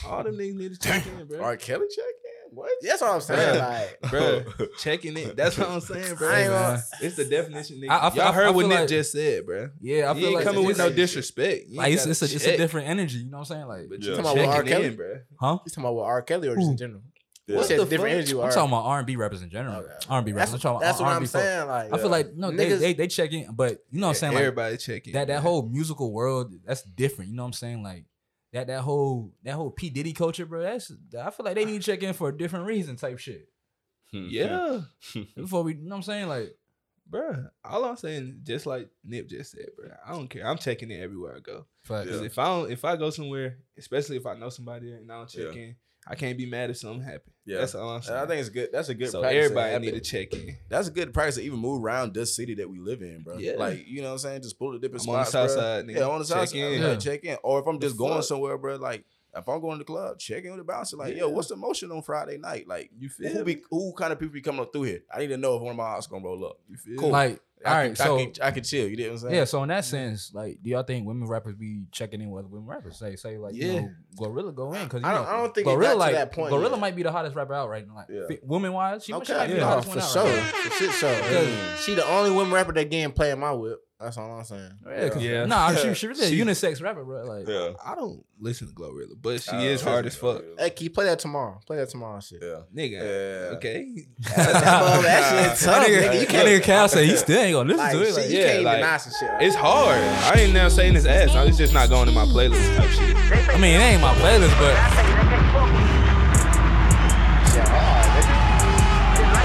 All them niggas need to check in, bro. R. Kelly check in? What? That's what I'm saying. Like, bro, checking it. That's what I'm saying, bro. It's the definition, nigga. I heard what Nick just said, bro. Yeah, I feel like coming with no disrespect. Like, it's a different energy. You know what I'm saying? Like, but you talking about R. Kelly, bro? Huh? You talking about R. Kelly or just in general? Yeah. What the different energy I'm talking about R&B rappers in general. Okay. R&B rappers. That's what I'm saying. Like, I feel like no, niggas, they check in, but you know what I'm saying. Like, everybody check in. That whole musical world, that's different. You know what I'm saying? Like that whole P Diddy culture, bro. I feel like they need to check in for a different reason, type shit. Yeah. Before we, you know what I'm saying, like, bro. All I'm saying, just like Nip just said, bro. I don't care. I'm checking in everywhere I go. If I go somewhere, especially if I know somebody and I don't check in. I can't be mad if something happened. Yeah. That's all I'm saying. I think it's good. That's a good practice. So everybody need to check in. That's a good practice to even move around this city that we live in, bro. Yeah. Like, you know what I'm saying? Just pull the different spots, on the south side, nigga. Yeah, on the south side. Yeah, check in. Or if I'm just going somewhere, bro, like, if I'm going to the club, check in with the bouncer. Like, yo, what's the motion on Friday night? Like, you feel who kind of people be coming up through here? I need to know if one of my house gonna roll up. You feel cool. Like, I can chill. You know what I'm saying? Yeah, so in that sense, like, do y'all think women rappers be checking in with women rappers? Say like, you know, Glorilla go in. Because I don't think Glorilla, like, to that point. Glorilla might be the hottest rapper out right now. Like, women-wise, she might be the hottest one out right now. For sure. She the only women rapper that getting playing my whip. That's all I'm saying. Yeah. Nah, she really a unisex rapper, bro. Like, I don't listen to Glorilla, but she is hard as fuck. Hey, can you play that tomorrow? Play that tomorrow shit. Yeah. Nigga. Yeah. Okay. That shit tough, nigga. You can't hear Cal say he still ain't gonna listen to it. Like, you can't even deny some shit. Like, it's hard. I ain't now saying his ass. No, it's just not going in my playlist type shit. I mean, it ain't my playlist, but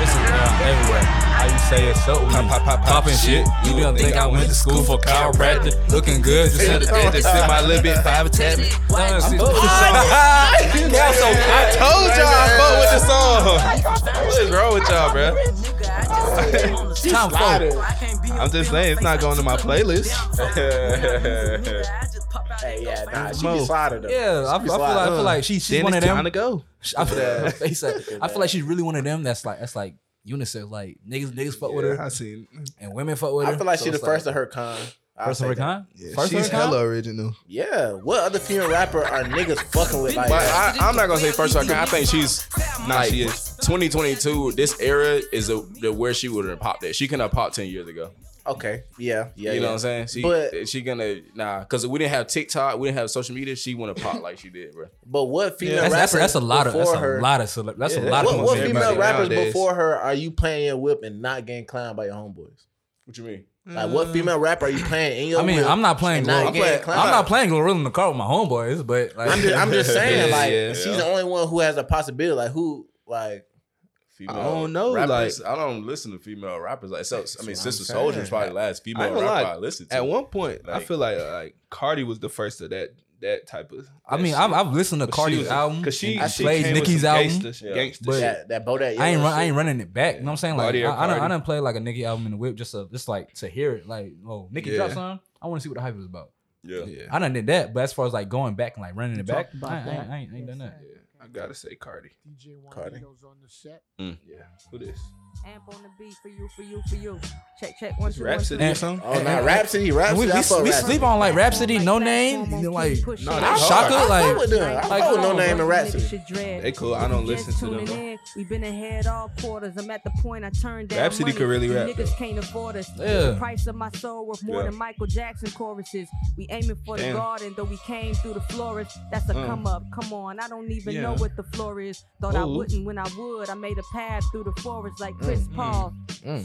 it's everywhere. How you say it's so poppin' shit. You don't think I went to school for chiropractor. Looking good, just had to sit my little bit five tap. I told y'all I fuck with the song. What is wrong with y'all, bro? I'm just saying it's not going to my playlist. Hey, yeah, nah, she be slided though. Yeah, I feel like she's one of them. To go. I feel like she's really one of them that's like unisex, like niggas fuck with her. I seen, and women fuck with her. I feel like she's the first of her kind. First of her kind? Yeah. She's hella original. Yeah. What other female rapper are niggas fucking with? Like, I'm not gonna say first of her kind. I think she's she is. 2022. This era is where she would have popped at. She couldn't have popped 10 years ago. Okay. Yeah. Yeah. You know what I'm saying? Because we didn't have TikTok, we didn't have social media. She wanna pop like she did, bro. But what female rappers? That's a lot of. That's a lot of. That's a lot of. What female rappers before her are you playing your whip and not getting clowned by your homeboys? What you mean? Like, what female rapper are you playing in your whip? I mean, I'm not playing Glorilla in the car with my homeboys, but like, I'm just saying, like, she's the only one who has a possibility. Like, who, like. I don't know. Rappers, like, I don't listen to female rappers. Like, so I mean, Sister Soldier is probably the last female rapper I listened to. At one point, like, I feel like Cardi was the first of that type of. I've listened to Cardi's album because she played Nicki's album. Gangsta that Bodak. I ain't running it back. You know what I'm saying? Like, I done play like a Nicki album in the whip just like to hear it. Like, oh, Nicki dropped something. I want to see what the hype was about. Yeah, I done did that. But as far as like going back and like running it back, I ain't done that. I gotta say Cardi. DJ goes on the set. Yeah. Who this? Amp on the beat for you. Check 1 2 Rhapsody. 1 2 3. Oh, not Rhapsody. We sleep on like Rhapsody, No Name, like Shaka, like No Name and Rhapsody. They cool. I don't listen to them though. We been ahead all quarters. I'm at the point I turned down. Rhapsody could really rap. Niggas can't afford us. The price of my soul worth more than Michael Jackson choruses. We aiming for the garden, though we came through the florist. That's a come up. Come on, I don't even know what the floor is. Thought I wouldn't when I would. I made a path through the forest like Chris Paul,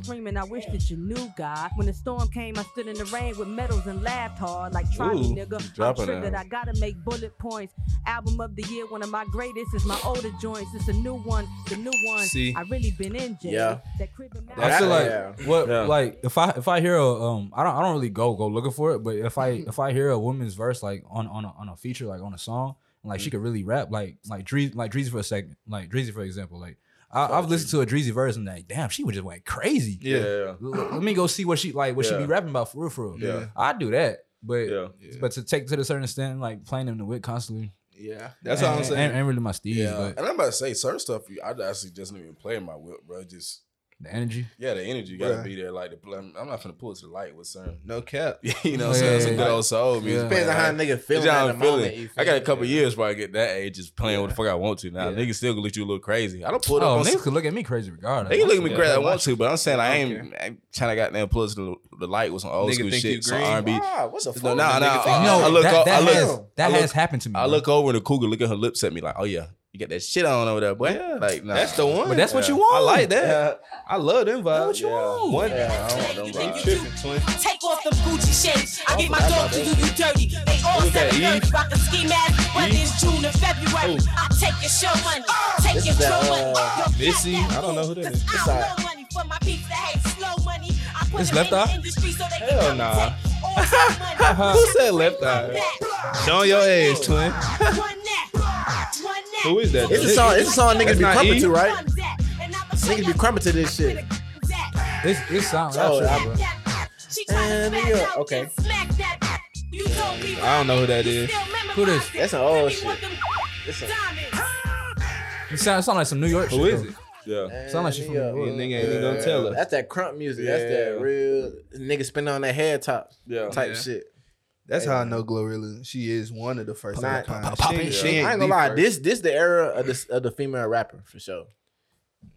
screaming, I wish that you knew God. When the storm came, I stood in the rain with medals and laughed hard like try me, nigga. I'm triggered. I gotta make bullet points. Album of the year, one of my greatest is my older joints. It's a new one. The new one. See, I really been in jail. Yeah. That crib and I feel like what like if I hear a I don't really go looking for it, but if I hear a woman's verse like on a feature, like on a song, like she could really rap, like Dreezy for a second, like Dreezy for example, like. I've listened to a Dreezy verse and like, damn, she just went crazy. Yeah. Let me go see what she be rapping about for real. Yeah. I do that, but to take to a certain extent, like playing them the whip constantly. Yeah, that's all I'm saying. Ain't really my steez. Yeah. But. And I'm about to say certain stuff. I actually just didn't even play in my whip, bro. Just The energy? Yeah, the energy gotta be there. Like, I'm not finna pull it to the light with certain. No cap. You know what I'm saying? It's a good old soul music. Depends on how a nigga feeling at the moment. I got a couple years where I get that age just playing what the fuck I want to. Now, niggas still gonna look you a little crazy. I don't pull it on. Niggas could look at me crazy regardless. They can look at me crazy if I want to, but I'm saying I ain't trying to goddamn pull it to the light with some old school shit, some R&B. What's the fuck? No, that has happened to me. I look over and the cougar look at her lips at me like, oh yeah. You got that shit on over there, boy. Yeah. Like, nah. That's the one. But that's what you want. I like that. Yeah. I love them vibes. That's what you want. What? Yeah, I don't want them vibes. Take off them Gucci shades. I get my dog to do you dirty. They all 730 rockin' ski mask. Whether it's June or February, I take your show money. Take your show money. Missy? I don't know who that is. It's all money for my people that hate slow money. I put them in the industry so they can come take all. Who said left eye? Show your age, twin. Who is that? It's a song. It's a song niggas be crumping to, right? Niggas be crumping to this shit. This sound. Oh, yeah. Okay. I don't know who that is. Who this? That's an old shit. It sounds like some New York shit. Who is it? Yeah. Sound like she from nigga ain't even gonna tell us. That's that crump music. That's that real nigga spinning on that head top type shit. That's how I know Glorilla. She is one of the first. She ain't I ain't gonna lie. First. This the era of the female rapper for sure.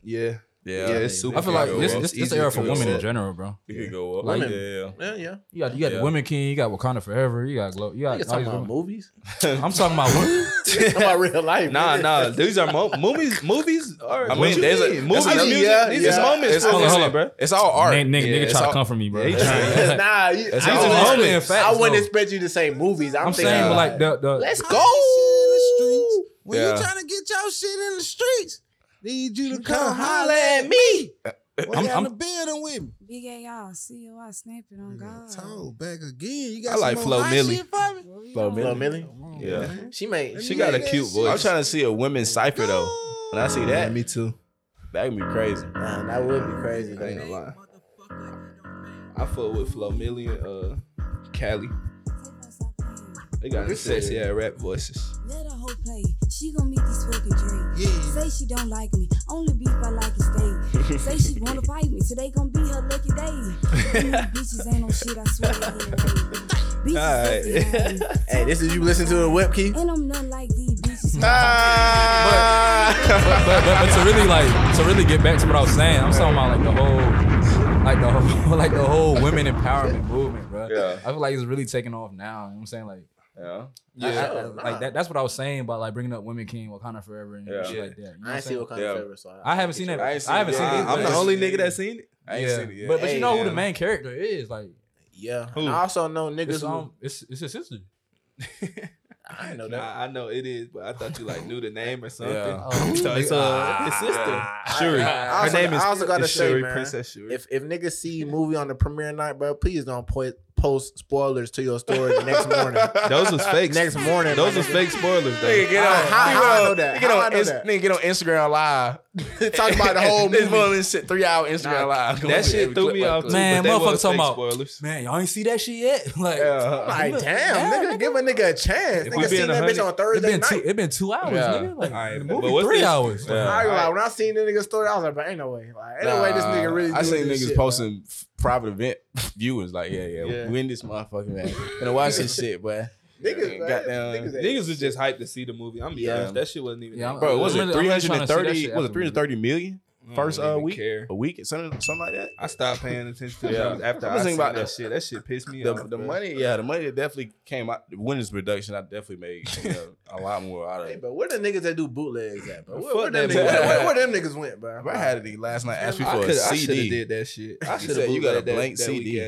Yeah. It's super. I feel like this the era for women in general, bro. You could go up. Like, yeah. You got the Women King. You got Wakanda Forever. You got Glow. You got talking about movies. I'm talking about women. About real life. Nah. These are movies. Movies. I mean, there's a movies. Yeah. These are moments. Hold on, bro. It's all art. Nigga trying to come for me, bro. Nah. I wouldn't expect you to say movies. I'm saying like the. Let's go. When you trying to get your shit in the streets. Need you to come holler at me. Well, I'm in the building with me. Big A, y'all. See you. I snapping on God. Told back again. You got I like Flo Milli. Flo Milli. Yeah. She got a cute voice. I'm trying to see a women's cipher though. When I see that, me too. That would be crazy. Nah, that would be crazy. I ain't gonna lie. I fuck with Flo Milli and Callie. They got sexy ass rap voices. Let her whole play. She gon' meet this fucking dream. Say she don't like me. Only beef I like is stay. Say she wanna fight me. Today gon' be her lucky day. Bitches ain't no shit, I swear to you. All right. Hey, this is you listening to the Web Key? And I'm not like these bitches. But to really get back to what I was saying, I'm talking about like the whole women empowerment movement, bro. Yeah. I feel like it's really taking off now. You know what I'm saying? Like, that's what I was saying about like bringing up Women King, Wakanda Forever, and shit like that. You know I ain't seen Wakanda Forever, so I haven't seen that. I haven't seen it. I'm the only nigga that seen it. I ain't seen it yet. But you know who the main character is, like. Yeah. Who? And I also know niggas. It's his sister. I know that. I know it is, but I thought you knew the name or something. Yeah. So it's his sister, Shuri. Her name is. I also gotta say, man, Princess Shuri. If niggas see movie on the premiere night, bro, please don't post spoilers to your story the next morning. Those was fake. Next morning, those was fake spoilers. Though. Nigga, get on Instagram Live. Talk about the whole movie and shit. 3-hour Instagram Live. That shit threw me off. Man, motherfucker talking about spoilers. Man, y'all ain't see that shit yet. Like damn, nigga, give a nigga a chance. Nigga seen that bitch on Thursday night. It been 2 hours, nigga. Like the movie 3 hours. When I seen the nigga story, I was like, but ain't no way. Like, ain't no way this nigga really. I seen niggas posting private event viewers like, win this motherfucking man. Gonna watch this shit, boy. Niggas was just hyped to see the movie. I'm be honest, that shit wasn't even. Yeah, bro, was it 330? Was it 330 million? First week, care. A week, something like that. I stopped paying attention to it after I seen that shit. That shit pissed me off. The money that definitely came out. Winners production, I definitely made a lot more out of it. Hey, but where the niggas that do bootlegs at, bro? Where them niggas went, bro? I had it last night. Asked me for a CD. I should have did that shit. I should have. You got a blank CD.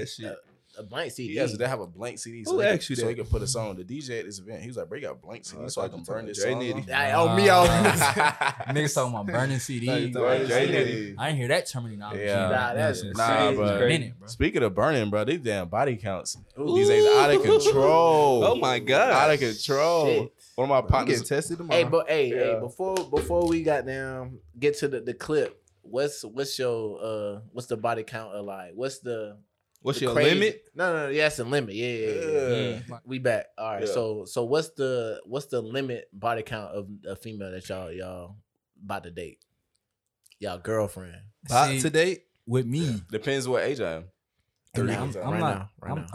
A blank CD. Yes, they have a blank CD. So he could put a song. The DJ at this event, he was like, bro, you got a blank CD so I can burn this song. Niggas talking about burning CD. I ain't hear that terminology. Nah, bro. Speaking of burning, bro, these damn body counts. These days out of control. Oh my God. Out of control. Shit. One of my pockets tested tomorrow. Hey, before we got down, get to the clip, what's the body count of like? What's your limit? No. Yeah, it's a limit. Yeah. We back. All right. Yeah. So what's the limit body count of a female that y'all about to date? Y'all girlfriend. About to date? with me. Yeah. Depends what age I am. 30. I'm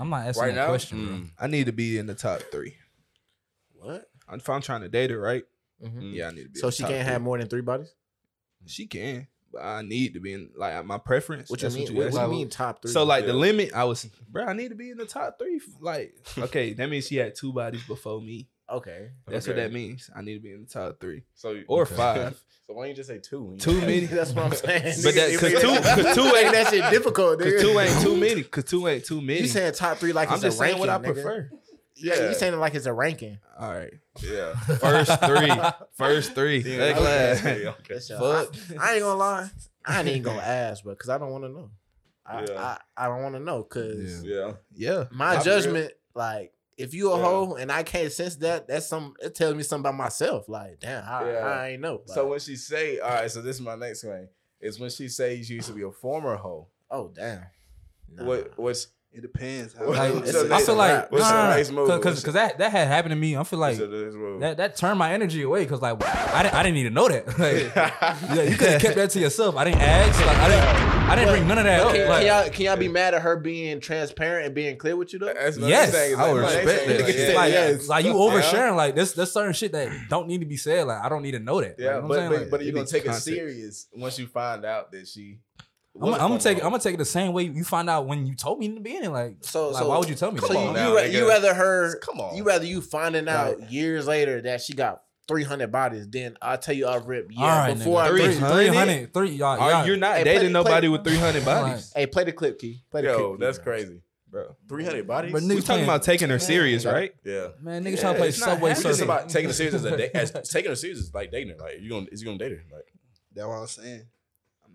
not asking that question. Bro. I need to be in the top 3. What? If I'm trying to date her, right? Mm-hmm. Yeah, I need to be. So in the she top can't 3. Have more than 3 bodies? She can. I need to be in, like, my preference. What do you mean top 3? So, like, the limit, I need to be in the top 3. Like, okay, that means she had 2 bodies before me. Okay. That's what that means. I need to be in the top 3. So, or 5. So, why don't you just say 2? Too many? That's what I'm saying. But cause two ain't that shit difficult, nigga. Because 2 ain't too many. You saying top 3 like it's a ranking, I'm just saying what I prefer. Yeah, you saying it like it's a ranking. All right. Yeah. First three. Yeah, okay. Fuck. I ain't gonna lie. I ain't gonna ask, bro, because I don't want to know. I don't want to know because my judgment, like, if you a hoe and I can't sense that, it tells me something about myself. Like, damn, I ain't know. Like, so when she say, all right, so this is my next thing, is when she says you used to be a former hoe. Oh, damn. Nah. What's it depends. I feel like because that had happened to me. I feel like that turned my energy away because, like, I didn't need to know that. Like, you could have kept that to yourself. I didn't ask. Like, I didn't bring none of that up. Can y'all be mad at her being transparent and being clear with you though? Yes, I would respect that. Like you oversharing. Like there's certain shit that don't need to be said. Like I don't need to know that. Yeah, but you're gonna take it serious once you find out that she. I'm gonna take it the same way you find out when you told me in the beginning. Like, so why would you tell me? You rather you finding out years later that she got 300 bodies than I tell you I rip years before. 300. You're not dating nobody with 300 bodies. Hey, play the clip, Key. That's crazy, bro. 300 bodies. But we talking about taking her serious, right? Yeah. Man, niggas trying to play Subway Surfing. It's about taking her serious is like dating. Like you gonna date her? Like that's what I'm saying.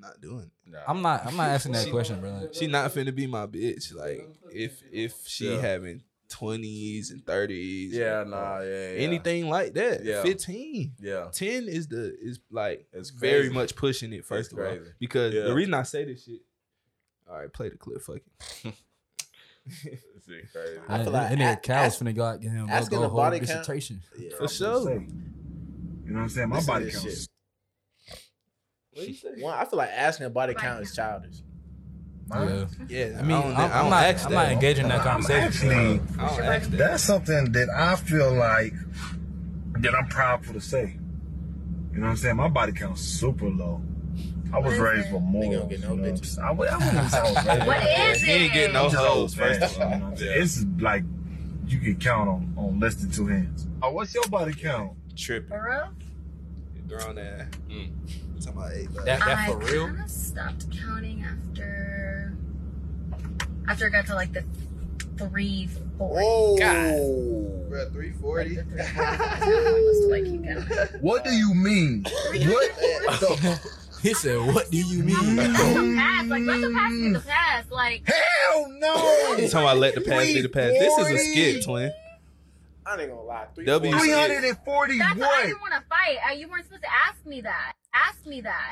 Not doing it. Nah. I'm not asking that question, bro. She not finna be my bitch. Like if she having 20s and 30s. Yeah, anything like that. Yeah. 15. Yeah. 10 is very much pushing it first of all. Because the reason I say this shit. All right, play the clip, fuck it. Crazy. I feel like Cal's finna go out get him. Asking the body count. Yeah, for sure. You know what I'm saying? My body counts. Well, I feel like asking a body count is childish. Yeah. I mean, I'm not engaging in that conversation. That's something that I feel like that I'm proudful to say. You know what I'm saying? My body count's super low. I was raised for more. You know bitches. I was raised. What is it? He ain't getting no hoes. First of all, it's like you can count on less than 2 hands. Oh, what's your body count? Tripping. For real? You're throwing that. That for real? I kind of stopped counting after I got to like the 340. Oh, God. We're at 340. Like 340. What do you mean? What? He said, what do you mean? Let the past be the past. Like, hell no. You talking about let the past be the past. This is a skit, twin. I ain't gonna lie. 340 That's why I didn't want to fight. You weren't supposed to ask me that.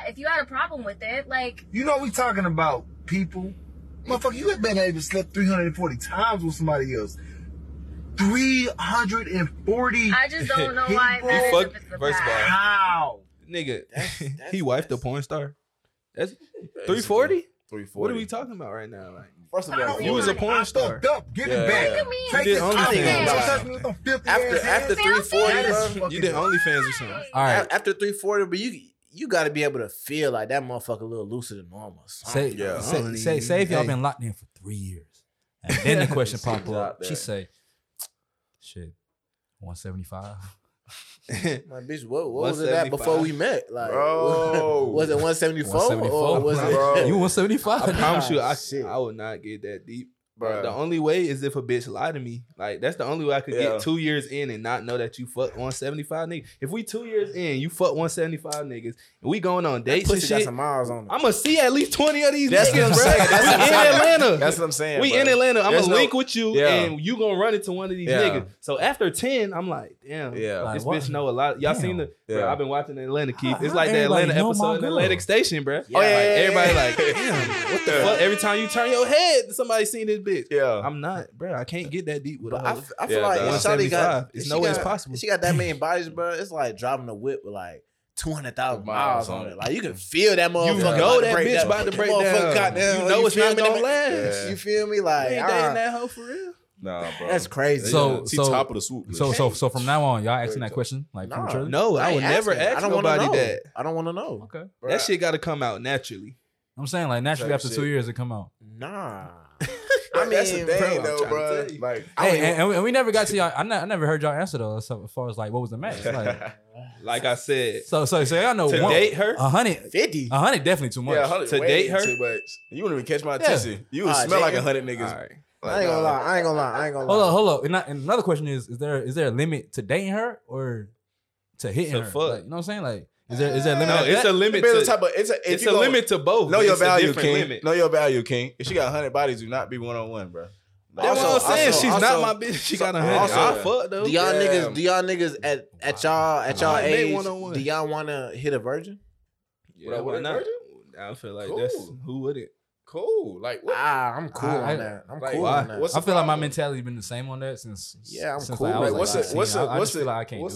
If you had a problem with it, like... You know we talking about people. Motherfucker, you had been able to sleep 340 times with somebody else. 340 I just don't know why. First of all, how? Nigga, he wifed a porn star. That's 340? 340. What are we talking about right now? Like, first of all, you was a porn star. Give it back. What do you mean? Take this OnlyFans. After 340, you did OnlyFans or something. All right. After 340, but you got to be able to feel like that motherfucker a little looser than normal. Say if y'all been locked in for 3 years, and then the question popped up. She say, "Shit, 175." My bitch, what was it at before we met? Like, bro. Was it 174 or was it 175? I promise you, I would not get that deep. Bro. The only way is if a bitch lie to me. Like, that's the only way I could get 2 years in and not know that you fucked 175 niggas. If we 2 years in, you fuck 175 niggas, and we going on dates and shit, I'm going to see at least 20 of these niggas, bro. That's what I'm saying. We in Atlanta. I'm going to link with you, and you going to run into one of these niggas. So after 10, I'm like, damn, like, this bitch know a lot. Y'all seen the... Yeah. Bro, I've been watching Atlanta, Keith. It's like the Atlanta episode in Atlantic Station, bro. Yeah. Oh, yeah, everybody like, damn, what the fuck? Every time you turn your head, somebody seen this bitch. Yeah. I'm not, bro. I can't get that deep with her. I feel like when Shawty got... It's no way it's possible. She got that many bodies, bro. It's like driving a whip with like 200,000 miles on it. Like, you can feel that motherfucker. You know that bitch about to break down. You know it's not gonna last. You feel me? Like, ain't dating that hoe for real? Nah, bro. That's crazy. So top of the swoop. So from now on, y'all asking that question? Like, no, I would never ask nobody that. I don't want to know. Okay. That shit got to come out naturally. I'm saying, like, naturally after 2 years, it come out. Nah. I mean, that's the thing, though, bro. Like, and we never got to y'all. I never heard y'all answer though. So as far as like, what was the match? Like I said. So y'all know to date her, 150, 100 definitely too much. Yeah, to date her, too much. You wouldn't even catch my attention. You would smell like 100 niggas. All right. Like, I ain't gonna lie. Hold on. And another question is there a limit to dating her or to hitting her? Fuck. Like, you know what I'm saying? Like, is there a limit? No, it's a limit. It's a limit to both. Know your value, King. Know your value, King. If she got 100 bodies, do not be 1-on-1, bro. Like, that's what I'm saying. She's not my bitch. She got 100. I fuck though. Do y'all niggas at y'all age? Do y'all want to hit a virgin? Yeah, why not? I feel like that's who would it. Cool. Like, what? I'm cool on that. I'm cool on that. I feel like my mentality's been the same on that since. Yeah, I'm cool. Like, what's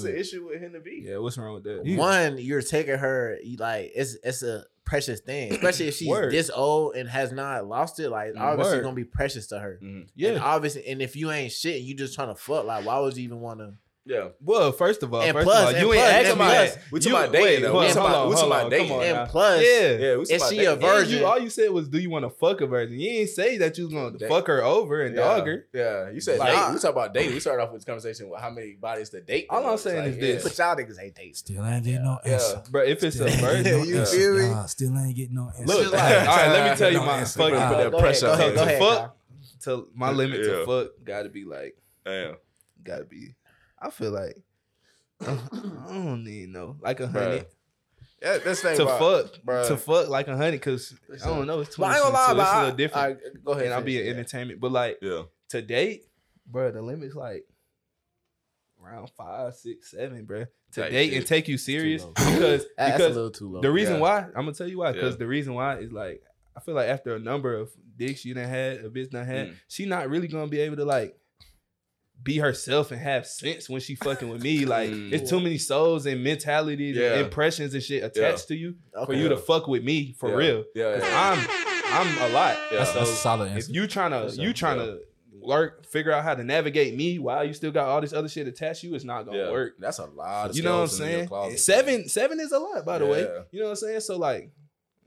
the issue with him to be? Yeah, what's wrong with that? One, you're taking her. Like, it's a precious thing, especially if she's this old and has not lost it. Like, obviously, it's gonna be precious to her. Mm-hmm. Yeah, and obviously, and if you ain't shit, you just trying to fuck. Like, why would you even want to? Yeah. Well, first of all, you ain't asking about that. We talking about dating. And plus, is she a virgin? All you said was, do you want to fuck a virgin? You ain't say that you was going to fuck her over and dog her. Yeah. You said, like, we talking about dating. We started off with this conversation with how many bodies to date. All I'm saying is this. But y'all niggas ain't dating. Still ain't getting no answer. Bro, if it's a virgin, you feel me? Still ain't getting no answer. Look, all right, let me tell you my fucking put that pressure on. To fuck, to my limit to fuck, gotta be like, damn. Gotta be. I feel like I don't need no like 100. Yeah, that's to fuck, bruh. To fuck like 100, because I don't know. It's 20. So it's a little different. Go ahead, and I'll be an entertainment. But like to date, bro, the limit's like around 5, 6, 7, bro. To date shit. And take you serious because that's a little too low. The reason why I'm gonna tell you why, because the reason why is like I feel like after a number of dicks you done had, a bitch done had, she not really gonna be able to like. Be herself and have sense when she fucking with me. Like it's too many souls and mentalities and impressions and shit attached to you for you to fuck with me for real. Yeah, I'm a lot. Yeah. That's a solid answer. If you trying to work, figure out how to navigate me while you still got all this other shit attached to you, it's not gonna work. That's a lot. Of you know what I'm saying? Closet, 7 is a lot, by the way. You know what I'm saying? So like.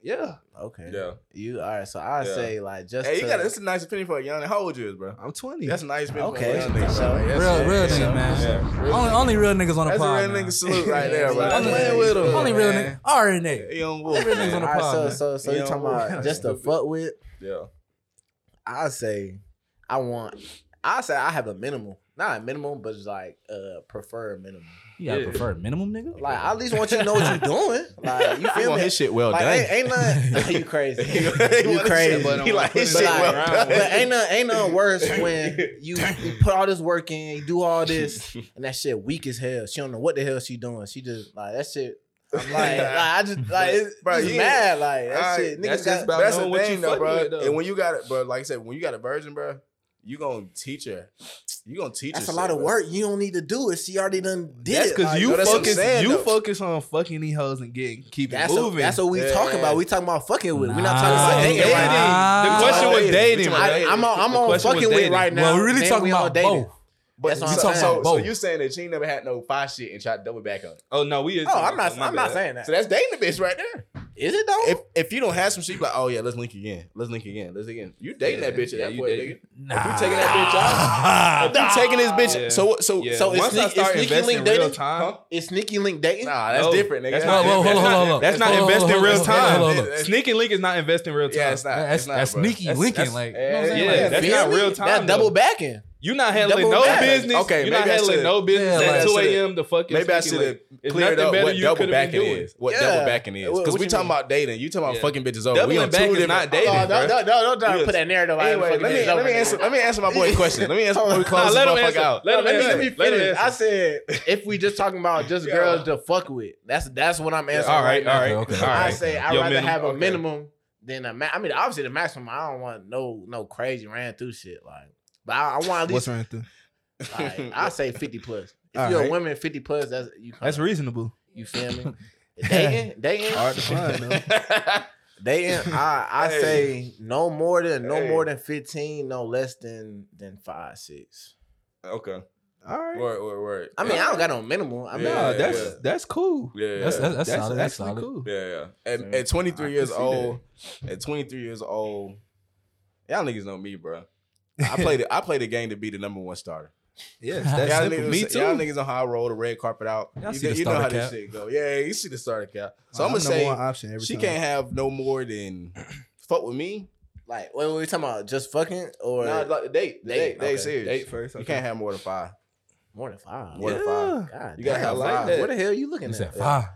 Yeah. Okay. Yeah. You all right? So I say like just. Hey, that's a nice opinion for a young. How old you is, bro? I'm 20. That's a nice opinion. Okay. For a young nigga, real nigga, man. Yeah. Only real niggas on the pod. That's a real nigga salute right there, bro. I'm playing with him. Only real nigga. All right, nigga. Real niggas on the pod. All right, so you talking about just to fuck with? Yeah. I say I have a minimum. Not a minimum, but it's like a preferred minimum. You got a preferred minimum, nigga? Like, I at least want you to know what you're doing. Like, you feel me? His shit well like, done. Ain't nothing. You crazy. You crazy. He like, his shit like, well done. But ain't nothing worse when you put all this work in, you do all this, and that shit weak as hell. She don't know what the hell she doing. She just, like, that shit. I'm like, I just like, it's, bro, you mad. Like, that shit. That's just about knowing what you fuck with, though. And when you got it, bro, like I said, when you got a virgin, bro, you gonna teach her. You gonna teach her. That's a lot of work. You don't need to do it. She already done did it. That's because you focus on fucking these hoes and keep it moving. That's what we talking about. We talking about fucking with. We're not talking about dating. The question was dating. I'm on fucking with right now. Well, we really talking about both. But so you saying that she never had no five shit and tried to double back on it? Oh no, I'm not saying that. So that's dating the bitch right there. Is it though? If you don't have some shit, like, oh yeah, let's link again. You dating that bitch at that point, nigga? Nah. If you taking that bitch out, if you taking this bitch, so it's Nicki Link dating. Huh? It's Nicki Link dating? Nah, that's different, nigga. Hold on. That's not investing real time. Sneaky Link is not investing real time. Yeah, it's not. That's Nicki linking, like, yeah, that's not real time. That's double backing. You're not handling no business. Okay, at 2 a.m. the fucking. Maybe I should have cleared up what double backing is. What double backing is. Because we talking about dating. You talking about fucking bitches over. We on two different. Not dating. No, don't put that narrative out. Anyway, let me answer my boy's question. Let me answer before we close this motherfucker out. Let me finish. I said, if we just talking about just girls to fuck with, that's what I'm answering. All right. I say I'd rather have a minimum than a max. I mean, obviously the maximum, I don't want no crazy ran through shit like. But I want at least. What's right there? Like, I say 50 plus. If you're a woman, 50 plus, that's reasonable. You feel me? Dating, hard to find though. Dating, I say no more than 15, no less than 5, 6. Okay. All right. Word. I mean, I don't got no minimal. I mean, that's cool. Yeah, that's solid. That's solid. Cool. Yeah. At 23 years old, y'all niggas know me, bro. I played the game to be the #1 starter. Yes, that's simple. Me too. Y'all niggas know how I roll the red carpet out. You know how this shit go. Yeah, you see the starter cap. So I'm gonna say she can't have no more than fuck with me. Like when we talking about just fucking or no, like date, serious. Date first. Okay. You can't have more than 5. More than five. God, you gotta have like that. What the hell are you looking at? Five.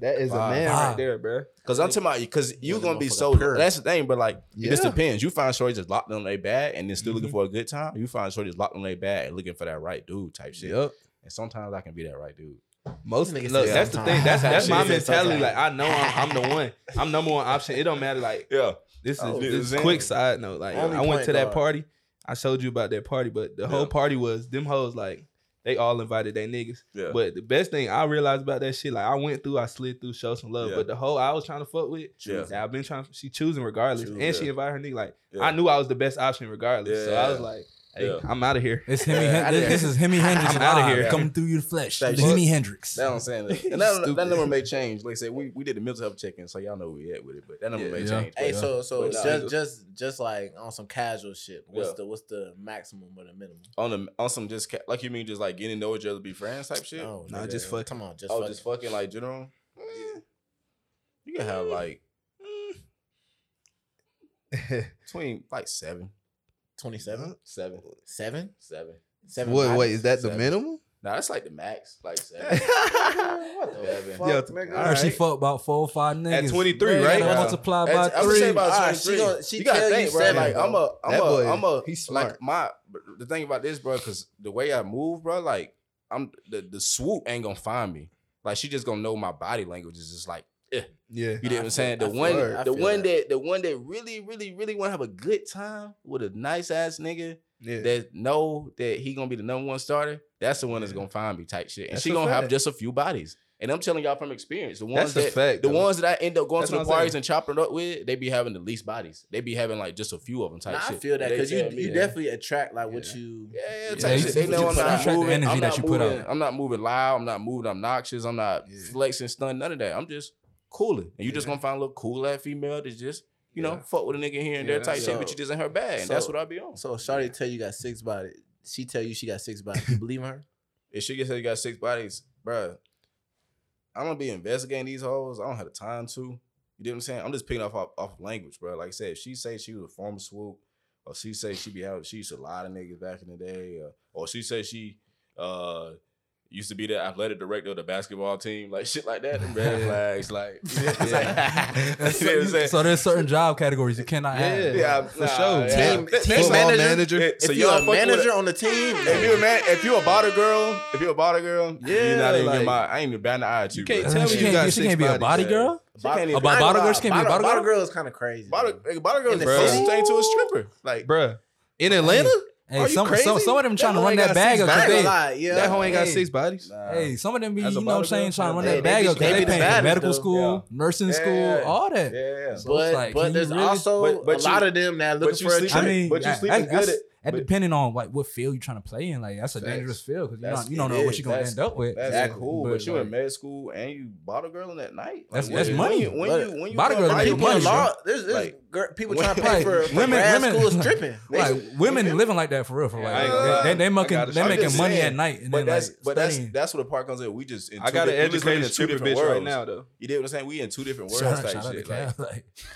That is a man right there, bro. Because I'm talking about because you're gonna be so. That's the thing, but like it just depends. You find shorties just locked on their bag and then still looking for a good time. You find shorties locked on their bag and looking for that right dude type shit. Yep. And sometimes I can be that right dude. Most niggas. Look, that's the thing. That's my mentality. Like I know I'm the one. I'm #1 option. It don't matter. Like this is quick side note. Like I went to that party. I showed you about that party, but the whole party was them hoes, like, they all invited they niggas. Yeah. But the best thing I realized about that shit, like, I slid through, showed some love, but the hoe I was trying to fuck with, I've been trying, she choosing regardless. She invited her nigga, like, I knew I was the best option regardless. Yeah. So I was like, hey, I'm out of here. This is Hemi Hendrix. I'm out of here. Coming through your flesh. Hemi Hendrix. That's what I'm saying. And that number may change. Like I said, we did the mental health check-in, so y'all know where we at with it. But that number may change. Hey, so just like on some casual shit. What's the maximum or the minimum? On some just like you mean just like getting to know each other, be friends type shit. Oh, no, just fuck. Come on, just fuck. Oh, just fucking like general. Yeah. You can have like between like 7. 27? 7. 7? 7. 7. Wait, is that 7. The minimum? No, that's like the max. Like 7. What the fuck? Yo, nigga, I heard she fucked about 4 or 5 niggas. At 23, right? Yeah. Multiply by 3. I was saying about 23. She tell you 7. Like, I'm a he's smart. Like, the thing about this, bro, because the way I move, bro, like, I'm the swoop ain't gonna find me. Like, she just gonna know my body language is just like, yeah, you know what I'm saying. The one that really, really, really want to have a good time with a nice ass nigga that know that he gonna be the #1 starter. That's the one that's gonna find me type shit, and she gonna have just a few bodies. And I'm telling y'all from experience, the ones that I end up going to the parties and chopping up with, they be having the least bodies. They be having like just a few of them type shit. I feel that because you definitely attract like what you. Yeah, type shit. They know I'm not moving. Energy that you put out. I'm not moving loud. I'm not moving obnoxious. I'm not flexing, stunting, none of that. I'm just cooling. And you just gonna find a little cool ass female that's just, you know, fuck with a nigga here and there type shit, but you just in her bag. And that's what I be on. So Shawty tell you got 6 bodies. She tell you she got 6 bodies. You believe her? If she said you got 6 bodies, bruh, I'm gonna be investigating these hoes. I don't have the time to. You know what I'm saying? I'm just picking off language, bro. Like I said, if she say she was a former swoop, or she say she be out, she used to lie to niggas back in the day, or she say she used to be the athletic director of the basketball team, like shit like that. And red flags, like. So there's certain job categories you cannot have. Yeah, for sure. Team manager. So if you're a manager on the team, if you're a bottle girl, you're not even like, I ain't even bound to eye at you. You can't tell me she can't be a body girl. Bottle girl is kind of crazy. Bottle girl is the closest thing to a stripper, like, bruh, in Atlanta. Hey, some of them trying to run that bag up because that hoe ain't got 6 bodies. Nah. Hey, some of them be, you know what I'm saying, trying to run that bag up because they paying for medical school, nursing school, all that. Yeah. So but there's also a lot of them that looking for a trick. But you sleeping good at. That depending on like what field you're trying to play in, like that's a dangerous field because you don't know what you're gonna end up with. That's cool, but you in med school and you bottle girling at night. That's money. When you bottle girling, there's people trying to pay for grad school stripping. Like women living like that for real. For like they making money at night. But that's where the part comes in. We just I got to educate in 2 different worlds right now though. You know what I'm saying? We in 2 different worlds type shit.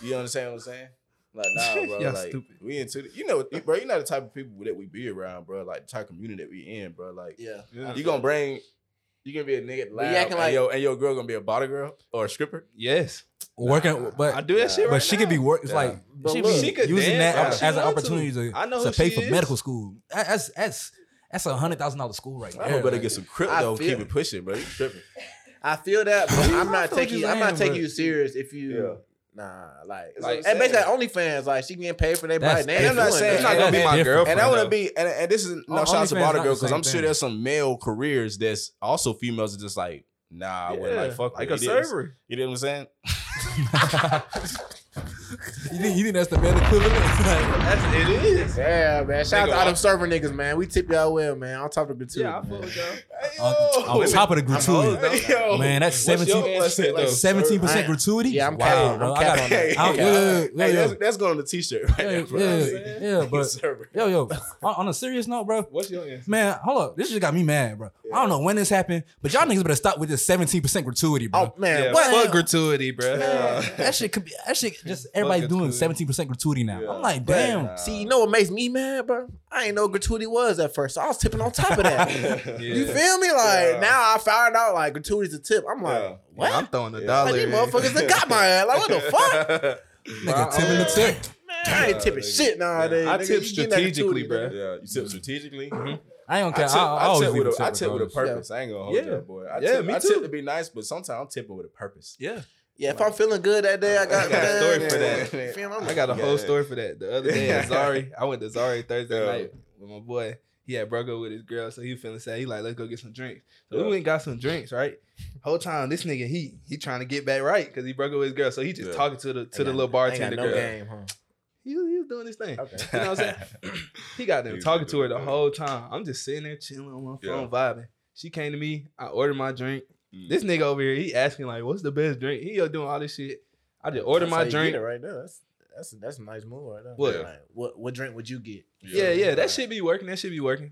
You understand what I'm saying? Like, nah, bro, y'all like, stupid. We into the, you know, bro, you're not the type of people that we be around, bro, like, the type of community that we in, bro, like, you gonna be a nigga loud, and your girl gonna be a bottle girl or a stripper? Yes. Working, but I do that shit right now. But she could be working, like, she could using that as an opportunity to pay for medical school. That's a $100,000 school right now. I'm better get some crypto, keep it pushing, bro. You tripping. I feel that, but I'm not taking you serious if you... Nah, like and basically OnlyFans, like she getting paid for their body. And I'm not saying it's not gonna be my girlfriend. And I wanna be, and this is no shout out to bottle girl because I'm sure there's some male careers that's also females are just like, Nah, I wouldn't like fuck like with it. Like a server. You know what I'm saying? You think that's the man equivalent? It is. Yeah, man. Shout out to all them server niggas, man. We tip y'all well, man. On top of the gratuity. Yeah, I fuck with y'all. On top of the gratuity. Man, that's 17% gratuity? Yeah, I'm counting. Wow, that's going on the t-shirt right now, bro. Yeah, but yo, on a serious note, bro. What's your answer? Man, hold up. This just got me mad, bro. I don't know when this happened, but y'all niggas better stop with this 17% gratuity, bro. Oh, man. Fuck gratuity, bro. That shit could be, that shit just everybody doing 17% gratuity now. Yeah. I'm like, damn. Nah. See, you know what makes me mad, bro? I ain't know what gratuity was at first, so I was tipping on top of that. You feel me? Like now I found out like gratuity's a tip. I'm like, what? I'm throwing a dollar. Like, these motherfuckers that got my ass. Like, what the fuck? Nigga tipping the tip. Man, I ain't tipping shit nowadays. I tip strategically, bro. Yeah, you tip strategically. Mm-hmm. I don't care. I tip with a purpose. I ain't gonna hold you, boy. I tip to be nice, but sometimes I'm tipping with a purpose. Yeah. Yeah, if I'm feeling good that day, I got a story for that. I got a whole story for that. The other day at Zari, I went to Zari Thursday night with my boy. He had broke up with his girl, so he was feeling sad. He like, let's go get some drinks. So we went and got some drinks, right? Whole time, this nigga, he trying to get back right because he broke up with his girl. So he just talking to the little bartender girl. Game, huh? He was doing his thing. Okay. You know what I'm saying? He got them talking to her the whole time. I'm just sitting there chilling on my phone, vibing. She came to me. I ordered my drink. This nigga over here, he asking like, "What's the best drink?" He doing all this shit. I just ordered my drink right now. That's a nice move right now. What? Like, what drink would you get? Yeah, that should be working.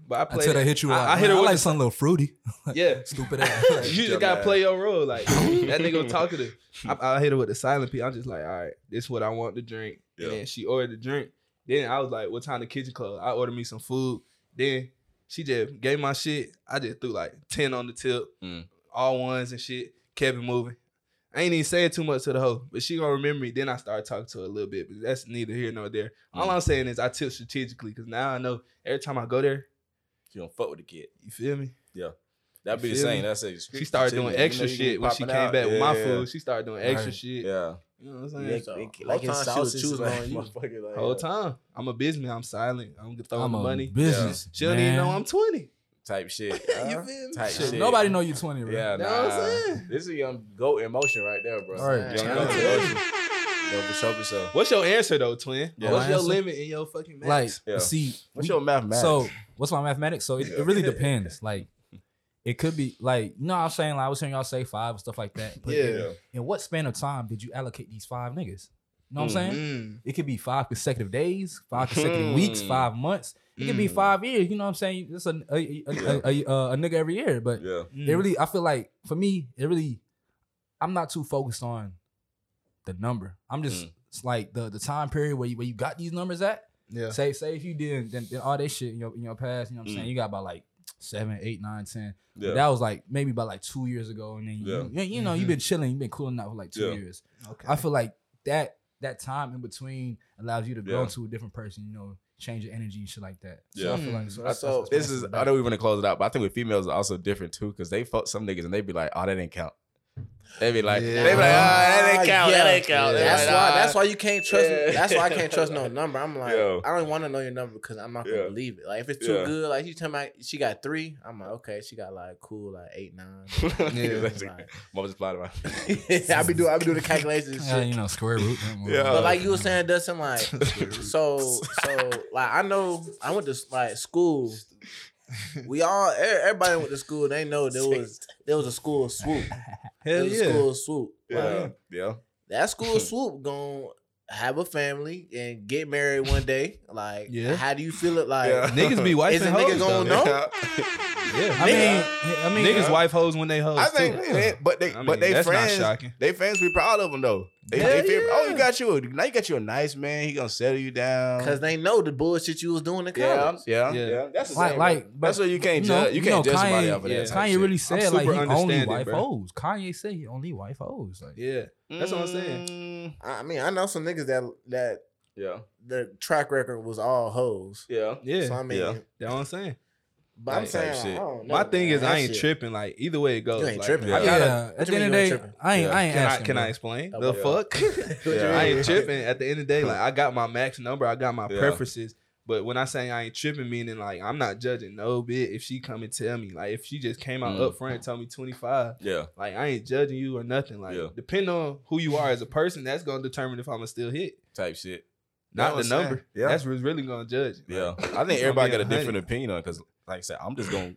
But I played until they hit you. I hit her with something little fruity. Yeah, stupid ass. You just gotta play your role. Like that nigga was talking to. I hit her with the silent P. I'm just like, all right, this is what I want to drink. Yeah. And then she ordered the drink. Then I was like, what time the kitchen closed? I ordered me some food. Then she just gave my shit. I just threw like 10 on the tip. Mm. All ones and shit, kept it moving. I ain't even saying too much to the hoe, but she gonna remember me. Then I started talking to her a little bit, but that's neither here nor there. All I'm saying is I tip strategically, because now I know every time I go there, she don't fuck with the kid. You feel me? Yeah. That'd be the same. That's it. She started doing extra shit when she came back with my food. She started doing extra shit. Yeah. You know what I'm saying? Like his sausage shoes on you. Whole time. I'm a businessman. I'm silent. I'm throwing money. Business. She don't even know I'm 20. Type shit. You feel me? Type shit. Nobody know you 20, bro. Yeah, nah. Know what I'm saying? This is young goat in motion right there, bro. All right. Young goat in motion. Yo, for sure. What's your answer, though, twin? Yeah. What's your limit in your fucking math? Like, see. What's your mathematics? So, what's my mathematics? So, it really depends. Like, it could be, like, you know what I'm saying? Like, I was hearing y'all say 5 and stuff like that. But in what span of time did you allocate these 5 niggas? You know what I'm saying? It could be 5 consecutive days, 5 consecutive weeks, 5 months. It could be 5 years, you know what I'm saying? It's a nigga every year, but it really, I feel like, for me, it really, I'm not too focused on the number. I'm just, it's like the time period where you got these numbers at. Yeah. Say if you didn't, then all that shit in your past, you know what I'm saying? You got about like 7, 8, 9, 10. Yeah. That was like, maybe about like 2 years ago, and then you know, you've been chilling, you've been cooling out for like 2 years. Okay. I feel like that time in between allows you to grow into a different person, you know, change your energy and shit like that. So I feel like so this is, I know we want to close it out, but I think with females are also different too, because they fuck some niggas and they be like, oh, that didn't count. They be like, oh, that didn't count. Yeah. That didn't count. Yeah. That's why you can't trust me. That's why I can't trust no number. I'm like, I don't want to know your number because I'm not going to believe it. Like, if it's too good, like, you tell me she got 3, I'm like, okay, she got like, cool, like 8, 9. Multiply it by. I be doing the calculations and shit. You know, square root. But like you were saying, Dustin, like, so, like, I know I went to like school. We all, everybody went to school. They know there was a school swoop. Hell yeah, school swoop. Yeah. That school swoop gonna have a family and get married one day. Like, how do you feel it? Like, niggas be wife and hoes. Is a nigga gonna know? Yeah, I mean, niggas wife hoes when they hoes. I think, too. Man, but they, I mean, but they friends. They fans be proud of them though. They feel, oh, you got you a nice man. He gonna settle you down because they know the bullshit you was doing in college. Yeah. That's the same, like, that's what you can't judge. You can't judge somebody off of that. Kanye really said like he only wife hoes. Kanye said he only wife hoes. Like, that's what I'm saying. I mean, I know some niggas that the track record was all hoes. Yeah. So I mean, that's what I'm saying. But I'm saying, know, my thing is, I ain't tripping. Like, either way it goes, you ain't like, tripping. At the end of the day, I ain't asking. Can I explain? The fuck? I ain't tripping. At the end of the day, like, I got my max number. I got my preferences. But when I say I ain't tripping, meaning like I'm not judging no bit if she come and tell me. Like if she just came out up front and told me 25, yeah, like I ain't judging you or nothing. Like depending on who you are as a person, that's gonna determine if I'ma still hit. Type shit. Not the number. Yeah. That's what's really gonna judge. Yeah. I think everybody got a different opinion on, because like I said, I'm just gonna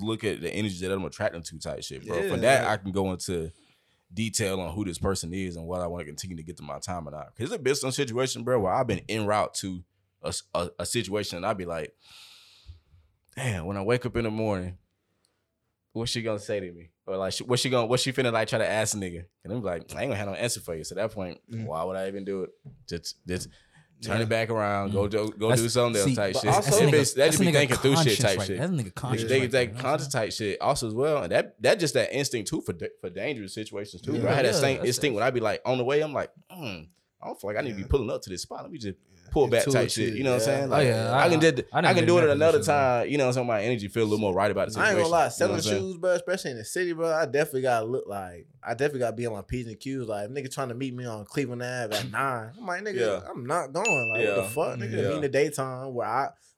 look at the energy that I'm attracting to type shit, bro. Yeah. For that, I can go into detail on who this person is and what I want to continue to get to my time or not. Because there's been some situation, bro, where I've been en route to a situation and I'd be like, damn, when I wake up in the morning, what's she gonna say to me? Or like, what's she finna like try to ask a nigga? And I'm like, I ain't gonna have no answer for you. So at that point, why would I even do it? Just turn it back around, go do something else type shit. Also, that should be thinking through shit type shit. That's a nigga conscious. They think conscious type shit also as well. And that just that instinct too for dangerous situations too. Yeah, I had that same instinct when I be like on the way, I'm like, I don't feel like I need to be pulling up to this spot. Let me just pull back type shit. You know what I'm saying? Like, I can do it another time. You know what I'm saying? My energy feel a little more right about the situation. I ain't gonna lie, selling shoes, bro, especially in the city, bro, I definitely gotta be on my P's and Q's. Like, if nigga trying to meet me on Cleveland Ave at 9, I'm like, nigga, I'm not going. Like, what the fuck, nigga? Yeah. I mean, in the daytime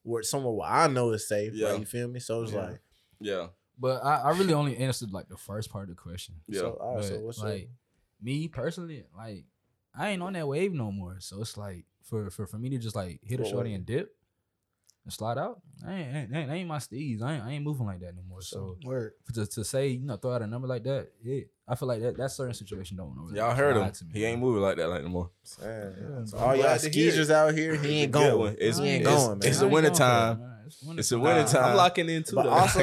where somewhere where I know is safe. Yeah. Like, you feel me? So it's like, yeah. But I really only answered like the first part of the question. Yeah. So, all right, so what's like, me personally, like, I ain't on that wave no more. So it's like for me to just like hit a shorty and dip and slide out, I ain't my steez. I ain't moving like that no more. So to say, you know, throw out a number like that, I feel like that certain situation don't know. Y'all heard him. He ain't moving like that no more. So all y'all skeezers out here, he ain't going. He ain't going, man. It's the winter time. It's a winter time. I'm locking in too. But also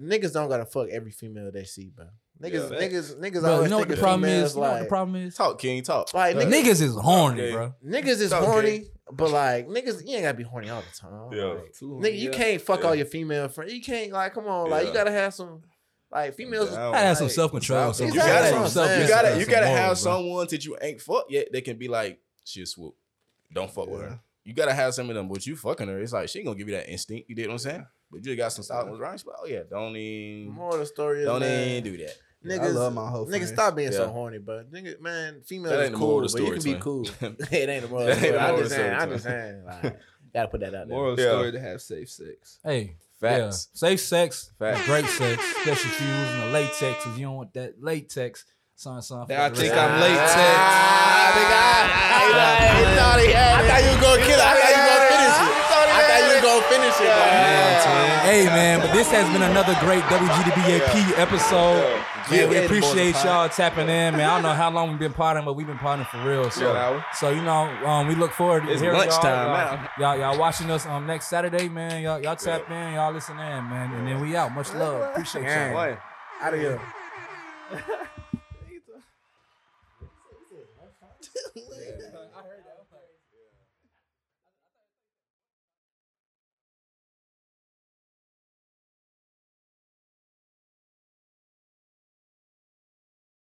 niggas don't gotta fuck every female they see, bro. Niggas bro, always think females like. The problem is talk, King, talk. Like niggas is horny, bro. Niggas is horny, but like niggas, you ain't gotta be horny all the time. Yeah, like, nigga, you can't fuck all your female friends. You can't like, come on, like you gotta have some. Like females, I gotta have some self control. Exactly. You gotta have someone that you ain't fuck yet. They can be like, she'll swoop. Don't fuck with her. You gotta have some of them, but you fucking her. It's like she ain't gonna give you that instinct. You dig what I'm saying? But you got some solid ones, right? She's like, oh yeah, don't even do that. Niggas, I love my whole nigga, stop being so horny, bro. Nigga, man, females is cool, but you can be cool. It ain't a moral story. I'm just saying. Like, gotta put that out there. Moral story to have safe sex. Hey, facts. Yeah. Safe sex, facts. Great sex. Especially if you're using the latex, because you don't want that latex. I thought you were gonna kill it. I thought you were gonna finish it. Man. Hey man, but this has been another great WGDBAP episode. Man, we appreciate y'all tapping in, man. I don't know how long we've been potting, but we've been potting for real. So you know, we look forward to hearing y'all. Y'all watching us next Saturday, man. Y'all tap in, y'all listen in, man. And then we out. Much love. Appreciate y'all. Out of here.